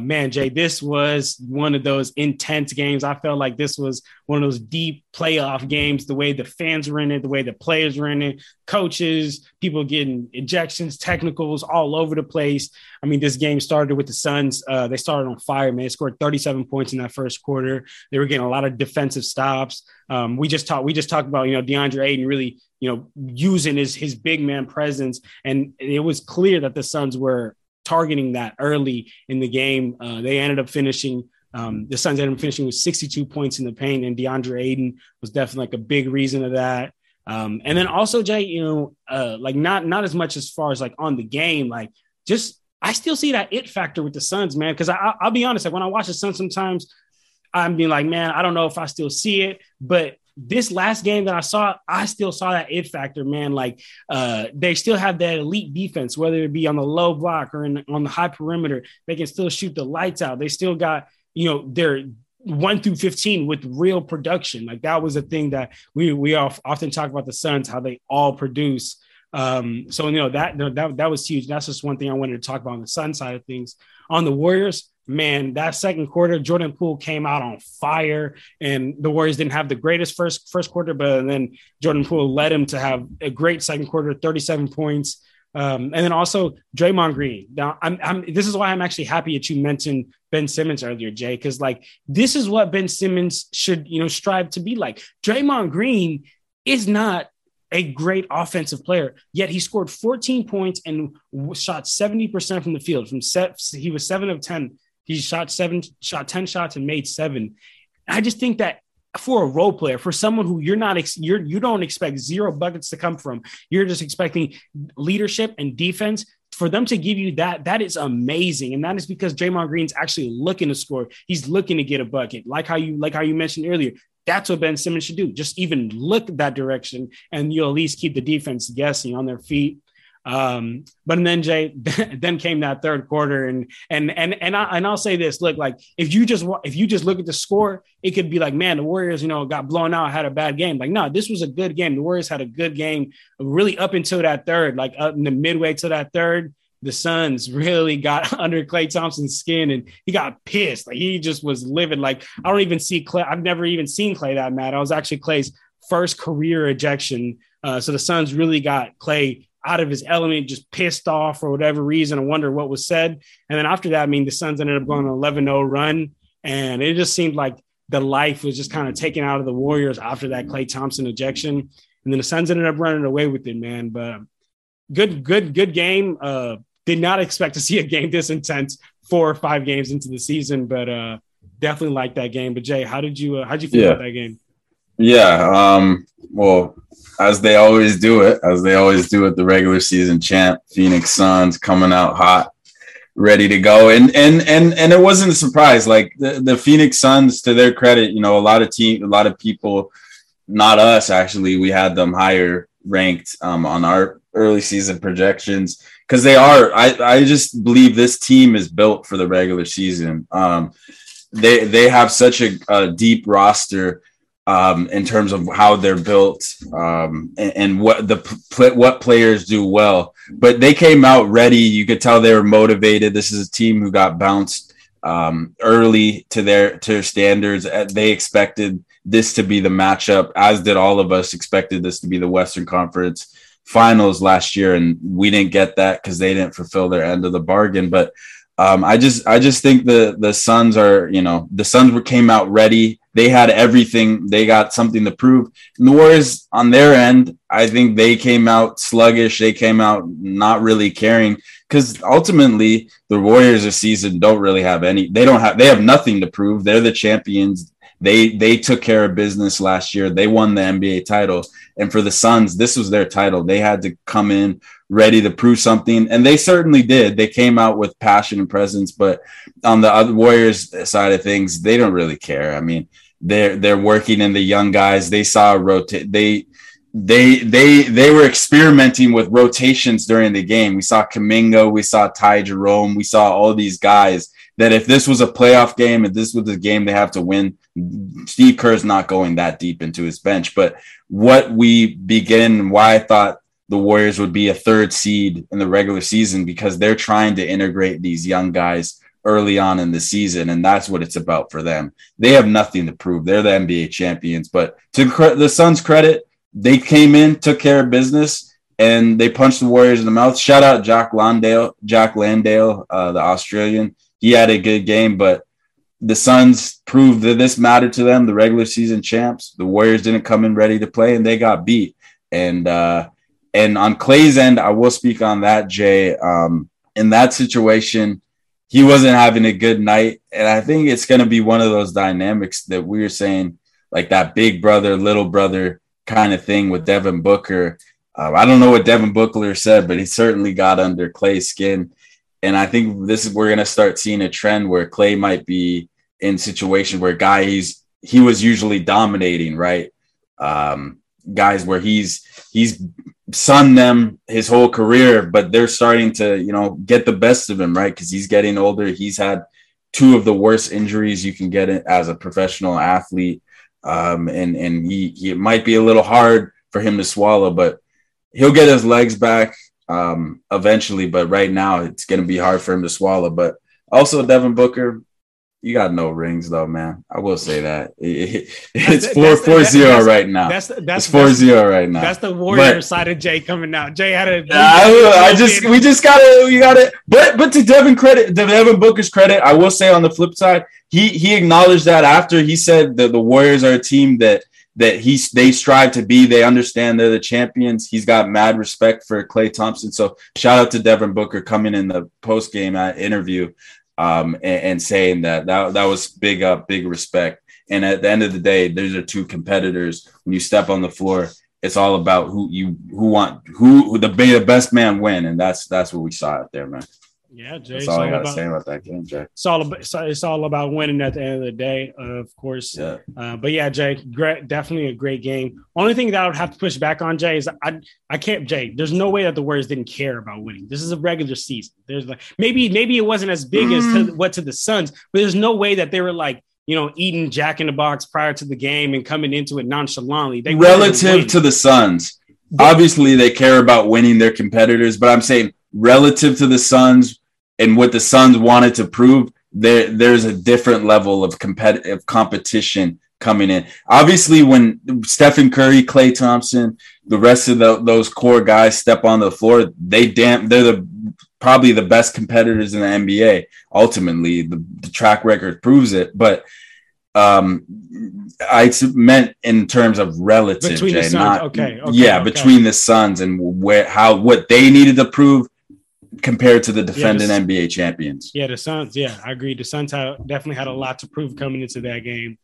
Man, Jay, this was one of those intense games. I felt like this was one of those deep playoff games, the way the fans were in it, the way the players were in it, coaches, people getting ejections, technicals all over the place. I mean, this game started with the Suns. They started on fire, man. They scored 37 points in that first quarter. They were getting a lot of defensive stops. We just talked about, you know, DeAndre Ayton really, you know, using his big man presence. And it was clear that the Suns were targeting that early in the game. They ended up finishing, the Suns ended up finishing with 62 points in the paint, and DeAndre Ayton was definitely like a big reason of that. And then also, Jay, you know, like not as much as far as like on the game, like just, I still see that it factor with the Suns, man. Cause I'll be honest, like when I watch the Suns, sometimes I'm being like, man, I don't know if I still see it, but this last game that I saw, I still saw that it factor, man. Like they still have that elite defense, whether it be on the low block or on the high perimeter. They can still shoot the lights out. They still got, you know, their 1 through 15 with real production. Like that was a thing that we often talk about the Suns, how they all produce. So, you know, that was huge. That's just one thing I wanted to talk about on the Suns side of things. On the Warriors, man, that second quarter, Jordan Poole came out on fire, and the Warriors didn't have the greatest first quarter, but then Jordan Poole led him to have a great second quarter, 37 points. And then also Draymond Green. Now, this is why I'm actually happy that you mentioned Ben Simmons earlier, Jay, because like this is what Ben Simmons should, you know, strive to be like. Draymond Green is not a great offensive player, yet he scored 14 points and shot 70% from the field. He was 7 of 10. He shot 10 shots and made 7. I just think that for a role player, for someone who you don't expect zero buckets to come from, you're just expecting leadership and defense. For them to give you that is amazing. And that is because Draymond Green's actually looking to score. He's looking to get a bucket. Like how you mentioned earlier, that's what Ben Simmons should do. Just even look that direction, and you'll at least keep the defense guessing on their feet. But then Jay, then came that third quarter, and I'll say this: look, like if you just look at the score, it could be like, man, the Warriors, you know, got blown out, had a bad game. Like, no, this was a good game. The Warriors had a good game, really up until that third, like up in the midway to that third. The Suns really got under Klay Thompson's skin, and he got pissed. Like he just was livid. Like I don't even see Klay. I've never even seen Klay that mad. It was actually Klay's first career ejection. So the Suns really got Klay out of his element, just pissed off for whatever reason. I wonder what was said. And then after that, I mean, the Suns ended up going on an 11-0 run, and it just seemed like the life was just kind of taken out of the Warriors after that Klay Thompson ejection. And then the Suns ended up running away with it, man. But good game. Did not expect to see a game this intense 4 or 5 games into the season, but definitely liked that game. But Jay, how'd you feel about that game? Yeah. Well, as they always do it, the regular season champ, Phoenix Suns, coming out hot, ready to go. And it wasn't a surprise. Like the Phoenix Suns, to their credit, you know, a lot of people, not us, actually, we had them higher ranked on our early season projections. Because they are, I just believe this team is built for the regular season. They have such a deep roster in terms of how they're built and what players do well. But they came out ready. You could tell they were motivated. This is a team who got bounced early to their standards. They expected this to be the matchup, as did all of us expected this to be the Western Conference Finals last year, and we didn't get that because they didn't fulfill their end of the bargain. But I just think the Suns are, you know, the Suns came out ready. They had everything. They got something to prove. And the Warriors, on their end, I think they came out sluggish. They came out not really caring, because ultimately the Warriors this season don't really have any. They have nothing to prove. They're the champions. They took care of business last year. They won the NBA title. And for the Suns, this was their title. They had to come in ready to prove something. And they certainly did. They came out with passion and presence. But on the other Warriors side of things, they don't really care. I mean, they're working in the young guys. They saw they were experimenting with rotations during the game. We saw Kuminga. We saw Ty Jerome. We saw all these guys that if this was a playoff game, if this was a game they have to win, Steve Kerr's not going that deep into his bench. But what we begin, why I thought the Warriors would be a third seed in the regular season, because they're trying to integrate these young guys early on in the season, and that's what it's about for them. They have nothing to prove. They're the NBA champions. But to the Suns' credit, they came in, took care of business, and they punched the Warriors in the mouth. Shout out Jock Landale, the Australian. He had a good game, but the Suns proved that this mattered to them, the regular season champs. The Warriors didn't come in ready to play, and they got beat. And on Klay's end, I will speak on that, Jay. In that situation, he wasn't having a good night, and I think it's going to be one of those dynamics that we were saying, like that big brother, little brother kind of thing with Devin Booker. I don't know what Devin Booker said, but he certainly got under Klay's skin. And I think we're going to start seeing a trend where Klay might be in situation where he was usually dominating, right? Guys where he's sunned them his whole career, but they're starting to, you know, get the best of him, right? Because he's getting older. He's had two of the worst injuries you can get as a professional athlete. And it might be a little hard for him to swallow, but he'll get his legs back eventually, but right now it's going to be hard for him to swallow. But also Devin Booker, you got no rings though, man. I will say that. It's 4-0 right now. That's 4-0. Right now. That's the Warrior side of Jay coming out. Jay had a but to Devin Booker's credit, I will say on the flip side, he acknowledged that after. He said that the Warriors are a team that they strive to be. They understand they're the champions. He's got mad respect for Klay Thompson. So shout out to Devin Booker coming in the post-game interview and saying that was big up, big respect. And at the end of the day, those are two competitors. When you step on the floor, it's all about who the best man win. And that's what we saw out there, man. Yeah, Jay. That's all I got to say about that game, Jay. It's all about winning at the end of the day, of course. Yeah. But yeah, Jay, definitely a great game. Only thing that I would have to push back on, Jay, is I can't, Jay, there's no way that the Warriors didn't care about winning. This is a regular season. There's like maybe it wasn't as big as to the Suns, but there's no way that they were like, you know, eating Jack in the Box prior to the game and coming into it nonchalantly. They relative to the Suns, obviously they care about winning their competitors, but I'm saying relative to the Suns. And what the Suns wanted to prove, there's a different level of competitive competition coming in. Obviously, when Stephen Curry, Klay Thompson, the rest of those core guys step on the floor, they're probably the best competitors in the NBA. Ultimately, the track record proves it. But I meant in terms of relative, between Jay, not between the Suns and where how what they needed to prove compared to the defending NBA champions. Yeah, the Suns. Yeah, I agree. The Suns definitely had a lot to prove coming into that game,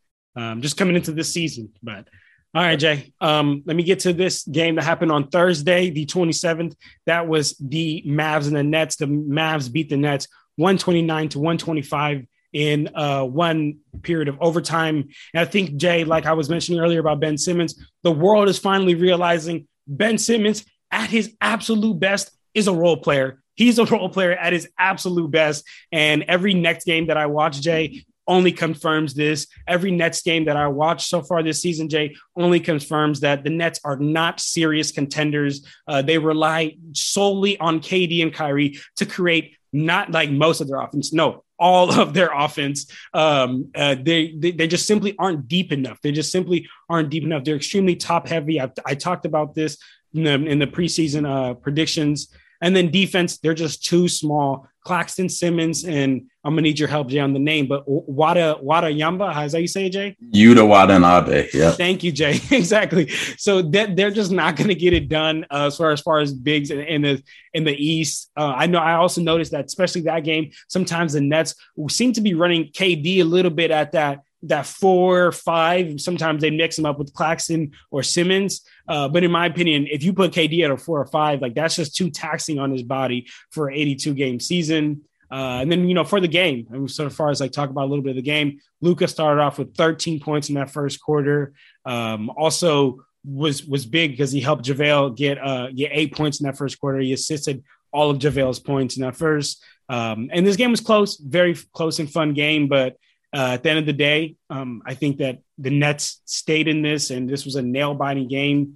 just coming into this season. But all right, Jay, let me get to this game that happened on Thursday, the 27th. That was the Mavs and the Nets. The Mavs beat the Nets 129-125. In one period of overtime. And I think, Jay, like I was mentioning earlier about Ben Simmons, the world is finally realizing Ben Simmons at his absolute best is a role player. He's a role player at his absolute best. And every Nets game that I watch, Jay, only confirms this. Every Nets game that I watched so far this season, Jay, only confirms that the Nets are not serious contenders. They rely solely on KD and Kyrie to create not like most of their offense. No, all of their offense. They just simply aren't deep enough. They just simply aren't deep enough. They're extremely top heavy. I talked about this in the preseason predictions. And then defense, they're just too small. Claxton Simmons, and I'm going to need your help, Jay, on the name, but Wada Yamba, how's that you say, Jay? Yuta Watanabe, yeah. Thank you, Jay. Exactly. So they're just not going to get it done as far as bigs in the East. I know I also noticed that, especially that game, sometimes the Nets seem to be running KD a little bit at that 4 or 5. Sometimes they mix them up with Claxton or Simmons. But in my opinion, if you put KD at a 4 or 5, like that's just too taxing on his body for an 82 game season. And then, for the game, and so far as I talk about a little bit of the game, Luka started off with 13 points in that first quarter. Also was big because he helped JaVale get 8 points in that first quarter. He assisted all of JaVale's points in that first. And this game was close, very close and fun game, but at the end of the day, I think that the Nets stayed in this, and this was a nail-biting game,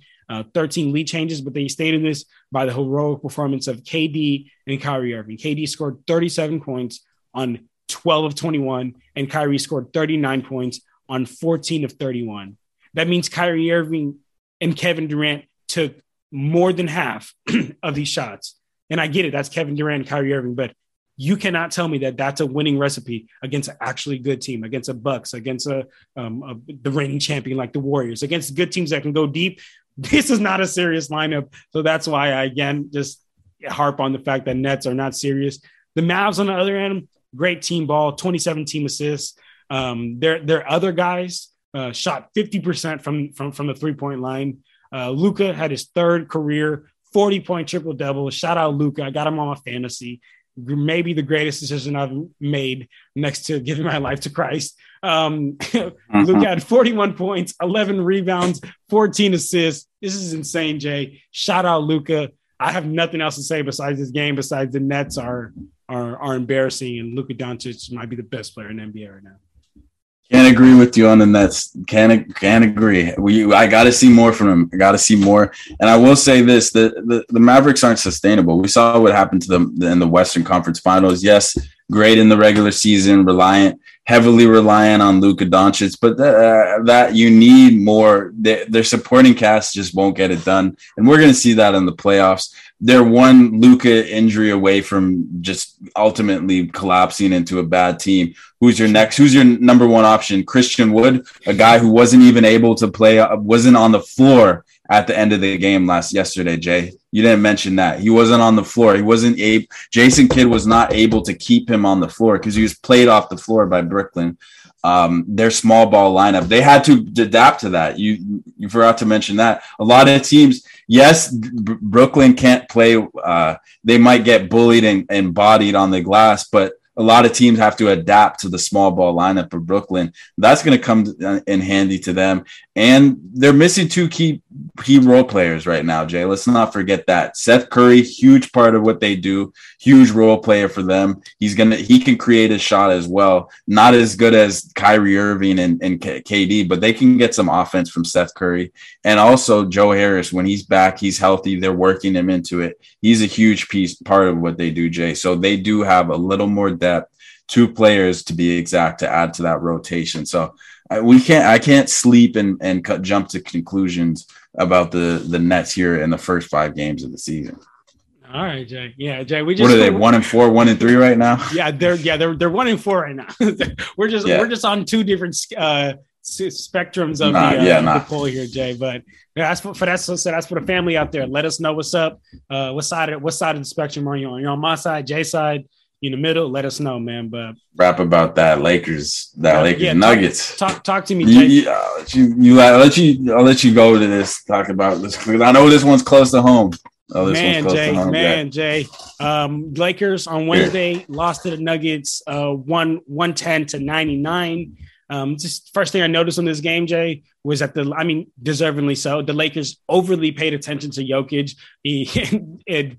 13 lead changes, but they stayed in this by the heroic performance of KD and Kyrie Irving. KD scored 37 points on 12 of 21, and Kyrie scored 39 points on 14 of 31. That means Kyrie Irving and Kevin Durant took more than half of these shots. And I get it, that's Kevin Durant and Kyrie Irving, but you cannot tell me that that's a winning recipe against an actually good team, against a Bucks, against the reigning champion like the Warriors, against good teams that can go deep. This is not a serious lineup. So that's why I, again, just harp on the fact that Nets are not serious. The Mavs, on the other end, great team ball, 27 team assists. Their other guys shot 50% from the three-point line. Luka had his third career 40-point triple-double. Shout out Luka. I got him on my fantasy. Maybe the greatest decision I've made next to giving my life to Christ. Luka had 41 points, 11 rebounds, 14 assists. This is insane, Jay. Shout out Luka. I have nothing else to say besides this game, besides the Nets are embarrassing, and Luka Doncic might be the best player in the NBA right now. Can't agree with you on the Nets. Can't agree. I got to see more from them. I got to see more. And I will say this, the Mavericks aren't sustainable. We saw what happened to them in the Western Conference Finals. Yes, great in the regular season, heavily reliant on Luka Doncic, but that you need more. Their supporting cast just won't get it done. And we're going to see that in the playoffs. They're one Luka injury away from just ultimately collapsing into a bad team. Who's your number one option? Christian Wood, a guy who wasn't even able to play, wasn't on the floor at the end of the game yesterday, Jay. You didn't mention that. He wasn't on the floor. Jason Kidd was not able to keep him on the floor because he was played off the floor by Brooklyn. Their small ball lineup, they had to adapt to that. You forgot to mention that. A lot of teams, yes, Brooklyn can't play. They might get bullied and bodied on the glass, but a lot of teams have to adapt to the small ball lineup of Brooklyn. That's going to come in handy to them. And they're missing two key role players right now, Jay. Let's not forget that. Seth Curry, huge part of what they do, huge role player for them. He can create a shot as well. Not as good as Kyrie Irving and KD, but they can get some offense from Seth Curry. And also Joe Harris, when he's back, he's healthy. They're working him into it. He's a huge part of what they do, Jay. So they do have a little more depth, 2 players to be exact, to add to that rotation. So I can't sleep and jump to conclusions about the Nets here in the first 5 games of the season. All right, Jay. Yeah, Jay. We just, what are they? 1-4, 1-3 right now. Yeah, they're 1-4 right now. we're just on two different spectrums of the poll here, Jay. But yeah, that's for the family out there. Let us know what's up. What side of the spectrum are you on? You're on my side, Jay's side. In the middle, let us know, man. But rap about that Lakers, Nuggets. Talk to me, Jay. I'll let you go to this. Talk about this because I know this one's close to home. Jay. Lakers on Wednesday lost to the Nuggets, 110-99. Just first thing I noticed on this game, Jay, was that deservingly so, the Lakers overly paid attention to Jokic. It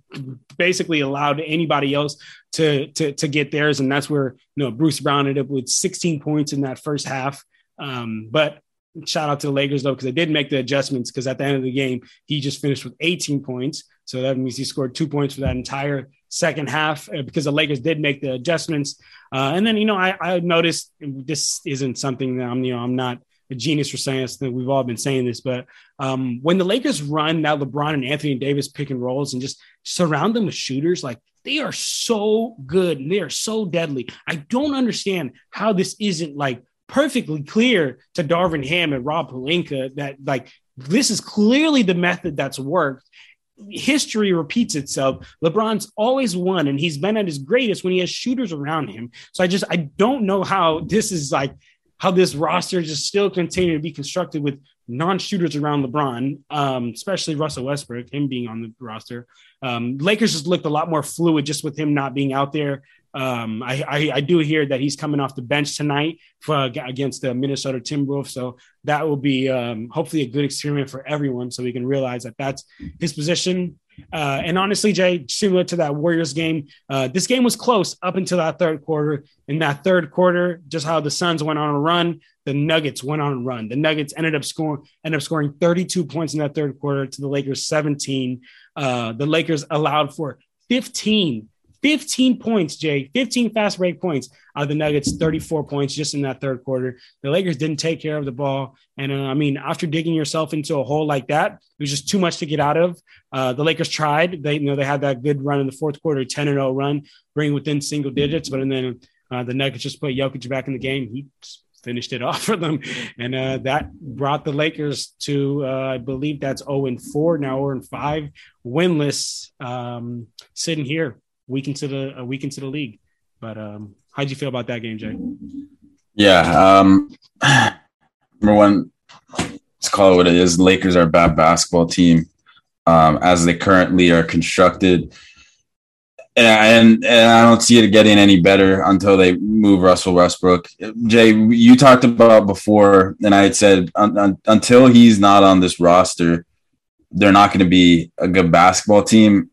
basically allowed anybody else to get theirs, and that's where Bruce Brown ended up with 16 points in that first half. But shout out to the Lakers though, because they did make the adjustments. Because at the end of the game, he just finished with 18 points, so that means he scored 2 points for that entire second half. Because the Lakers did make the adjustments, and then I noticed this isn't something that I'm not a genius for saying this. We've all been saying this, but when the Lakers run that LeBron and Anthony Davis pick and rolls and just surround them with shooters, like they are so good and they are so deadly. I don't understand how this isn't perfectly clear to Darvin Ham and Rob Pelinka that this is clearly the method that's worked. History repeats itself. LeBron's always won, and he's been at his greatest when he has shooters around him. So I don't know how this is how this roster just still continue to be constructed with non-shooters around LeBron, especially Russell Westbrook, him being on the roster. Lakers just looked a lot more fluid just with him not being out there. I do hear that he's coming off the bench tonight against the Minnesota Timberwolves. So that will be hopefully a good experiment for everyone so we can realize that that's his position. And honestly, Jay, similar to that Warriors game, this game was close up until that third quarter. In that third quarter, just how the Suns went on a run, the Nuggets went on a run. The Nuggets ended up scoring 32 points in that third quarter to the Lakers 17. The Lakers allowed for 15 points, Jay, 15 fast break points out of the Nuggets, 34 points just in that third quarter. The Lakers didn't take care of the ball. And after digging yourself into a hole like that, it was just too much to get out of. The Lakers tried. They they had that good run in the fourth quarter, 10-0 run, bringing within single digits. But then the Nuggets just put Jokic back in the game. He finished it off for them. And that brought the Lakers to, I believe that's 0-4 now, 0-5, winless, sitting here. Week into the league, but how'd you feel about that game, Jay? Yeah, number one, let's call it what it is. Lakers are a bad basketball team as they currently are constructed, and I don't see it getting any better until they move Russell Westbrook. Jay, you talked about before, and I had said until he's not on this roster, they're not going to be a good basketball team.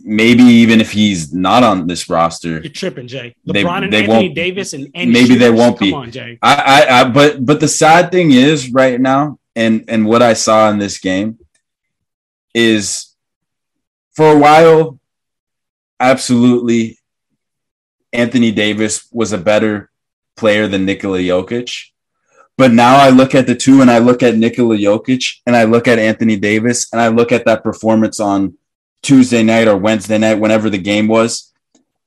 Maybe even if he's not on this roster, you're tripping, Jay. LeBron and Anthony Davis and Andy maybe Shivers. They won't be. Come on, Jay. But the sad thing is right now, and what I saw in this game is for a while, absolutely, Anthony Davis was a better player than Nikola Jokic. But now I look at the two, and I look at Nikola Jokic, and I look at Anthony Davis, and I look at that performance on Tuesday night or Wednesday night, whenever the game was,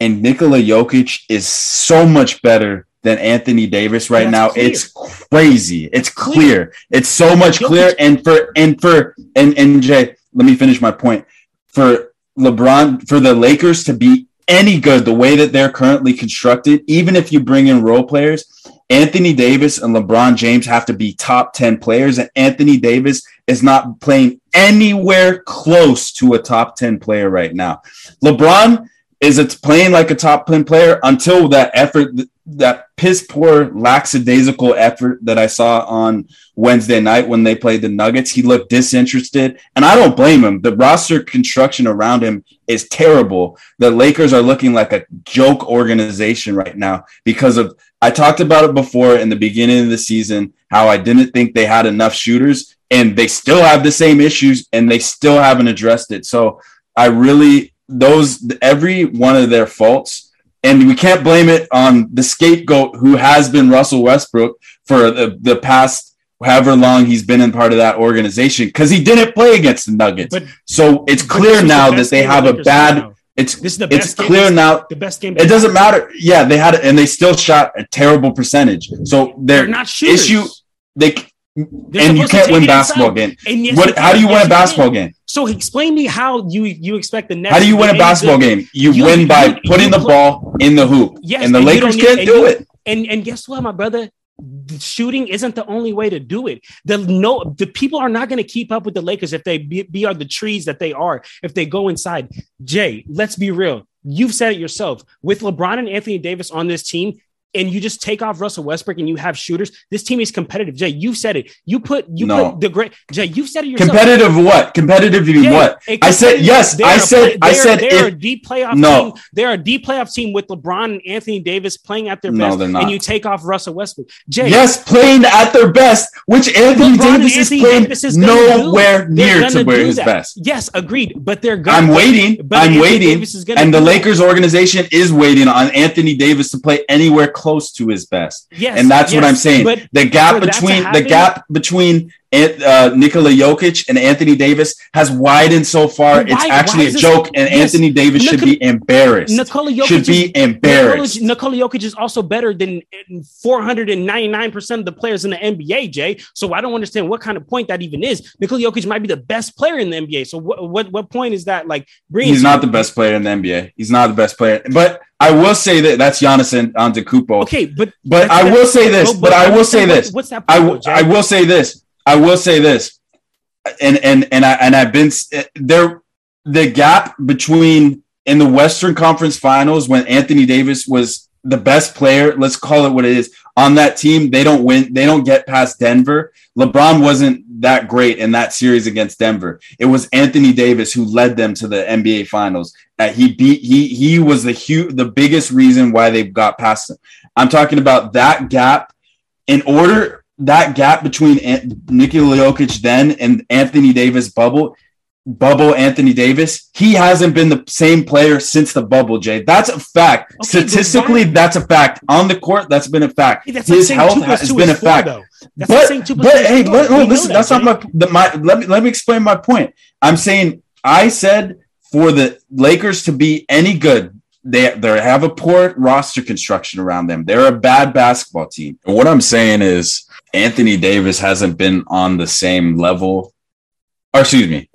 and Nikola Jokic is so much better than Anthony Davis right now. Clear. It's crazy. It's clear. It's so much clearer. And Jay, let me finish my point. For LeBron, for the Lakers to be any good the way that they're currently constructed, even if you bring in role players, Anthony Davis and LeBron James have to be top 10 players, and Anthony Davis is not playing anywhere close to a top 10 player right now. LeBron is playing like a top 10 player until that effort, that piss-poor, lackadaisical effort that I saw on Wednesday night when they played the Nuggets. He looked disinterested, and I don't blame him. The roster construction around him is terrible. The Lakers are looking like a joke organization right now because of – I talked about it before in the beginning of the season, how I didn't think they had enough shooters, and they still have the same issues, and they still haven't addressed it. So I really – every one of their faults – and we can't blame it on the scapegoat who has been Russell Westbrook for the past however long he's been in part of that organization, because he didn't play against the Nuggets. But, so it's clear now that they have a bad. The best game. It doesn't matter. Yeah, they had it, and they still shot a terrible percentage. So they're not shooters. And you can't win basketball game. How do you win a basketball game? So explain me how you expect the next. How do you win a basketball game? You win by putting the ball in the hoop. Yes, and the Lakers can't do it. And guess what, my brother? The shooting isn't the only way to do it. The people are not going to keep up with the Lakers if they be are the trees that they are. If they go inside, Jay, let's be real. You've said it yourself. With LeBron and Anthony Davis on this team, and you just take off Russell Westbrook and you have shooters, this team is competitive. Jay, you've said it. Jay, you've said it yourself. Competitive what? Competitive you mean what? I said yes. They're a deep playoff team with LeBron and Anthony Davis playing at their best. And you take off Russell Westbrook. Jay, yes, playing at their best, which Anthony Davis is playing nowhere near to where his best. Yes, agreed. But they're going. I'm waiting. And the Lakers organization is waiting on Anthony Davis to play anywhere close to his best. Yes, and that's what I'm saying. But the gap between Nikola Jokic and Anthony Davis has widened so far. It's actually a joke, and Anthony Davis should be embarrassed. Nikola Jokic is also better than 499% of the players in the NBA, Jay. So I don't understand what kind of point that even is. Nikola Jokic might be the best player in the NBA. So what point is that? Like, he's not the best player in the NBA. He's not the best player, but. I will say that's Giannis and Antetokounmpo. Okay, but I will say this. But I will say this. What's that? I will say this. I will say this. And I've been there. The gap between in the Western Conference Finals when Anthony Davis was the best player. Let's call it what it is. On that team, they don't win. They don't get past Denver. LeBron wasn't that great in that series against Denver. It was Anthony Davis who led them to the NBA Finals. He was the biggest reason why they got past him. I'm talking about that gap. In order, that gap between Nikola Jokic then and Anthony Davis bubble Anthony Davis, he hasn't been the same player since the bubble, Jay. That's a fact. Okay, statistically, that's a fact. On the court, that's been a fact. Hey, his health has been a fact. Listen, that's not my. Let me explain my point. I'm saying I said for the Lakers to be any good, they have a poor roster construction around them. They're a bad basketball team. And what I'm saying is Anthony Davis hasn't been on the same level. Or excuse me.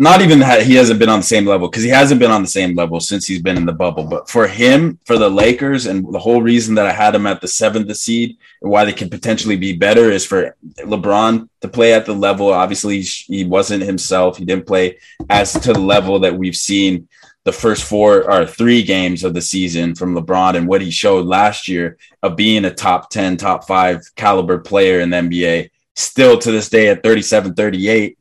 Not even that he hasn't been on the same level, because he hasn't been on the same level since he's been in the bubble. But for him, for the Lakers, and the whole reason that I had him at the 7th seed and why they could potentially be better is for LeBron to play at the level. Obviously, he wasn't himself. He didn't play as to the level that we've seen the first 3 games of the season from LeBron and what he showed last year of being a top 10, top 5 caliber player in the NBA. Still to this day at 37-38.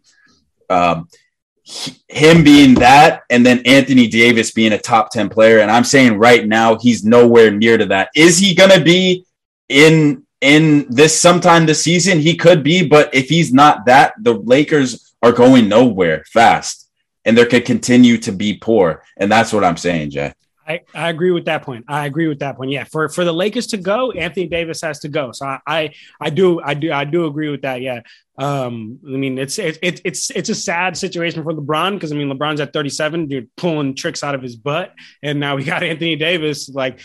Him being that, and then Anthony Davis being a top 10 player. And I'm saying right now, he's nowhere near to that. Is he going to be in this sometime this season? He could be, but if he's not that, the Lakers are going nowhere fast, and they could continue to be poor. And that's what I'm saying, Jay. I agree with that point. Yeah. For the Lakers to go, Anthony Davis has to go. So I do agree with that. Yeah. I mean, it's a sad situation for LeBron, because I mean, LeBron's at 37, dude, pulling tricks out of his butt, and now we got Anthony Davis like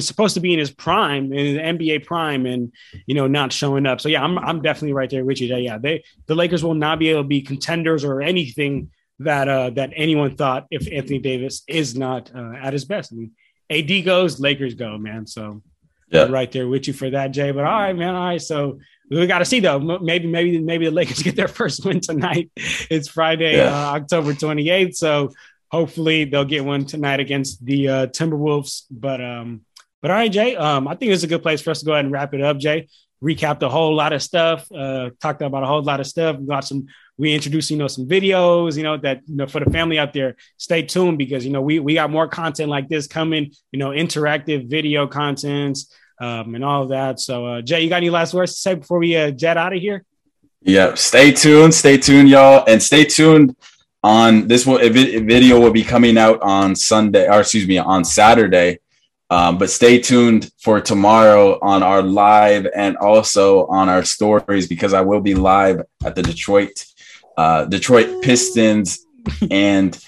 supposed to be in his prime, in his NBA prime, and you know, not showing up. So yeah, I'm definitely right there with you. Yeah, the Lakers will not be able to be contenders or anything that anyone thought if Anthony Davis is not at his best. I mean, AD goes, Lakers go, man. So yeah, I'm right there with you for that, Jay. But all right, man. All right, so. We got to see, though. Maybe the Lakers get their first win tonight. It's Friday, October 28th. So hopefully they'll get one tonight against the Timberwolves. But all right, Jay, I think it's a good place for us to go ahead and wrap it up, Jay. Recapped a whole lot of stuff, talked about a whole lot of stuff. We got we introduced, you know, some videos, you know, that, you know, for the family out there, stay tuned, because, you know, we got more content like this coming, you know, interactive video contents, and all of that. So, Jay, you got any last words to say before we jet out of here? Yeah, stay tuned, y'all, and stay tuned on this. Video will be coming out on Saturday. But stay tuned for tomorrow on our live and also on our stories, because I will be live at the Detroit Pistons and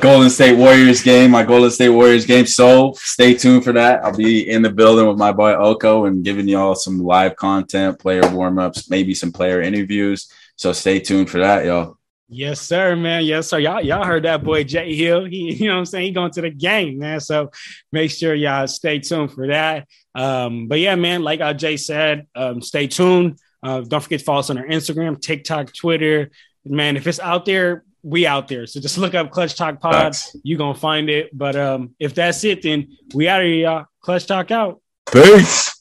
Golden State Warriors game, my Golden State Warriors game. So stay tuned for that. I'll be in the building with my boy Oko and giving y'all some live content, player warm-ups, maybe some player interviews. So stay tuned for that, y'all. Yes, sir, man. Yes, sir. Y'all heard that boy Jay Hill. He, you know what I'm saying? He going to the game, man. So make sure y'all stay tuned for that. But yeah, man, like Jay said, stay tuned. Don't forget to follow us on our Instagram, TikTok, Twitter, man. If it's out there, we out there. So just look up Clutch Talk Pod. You're going to find it. But if that's it, then we out of here, y'all. Clutch Talk out. Peace.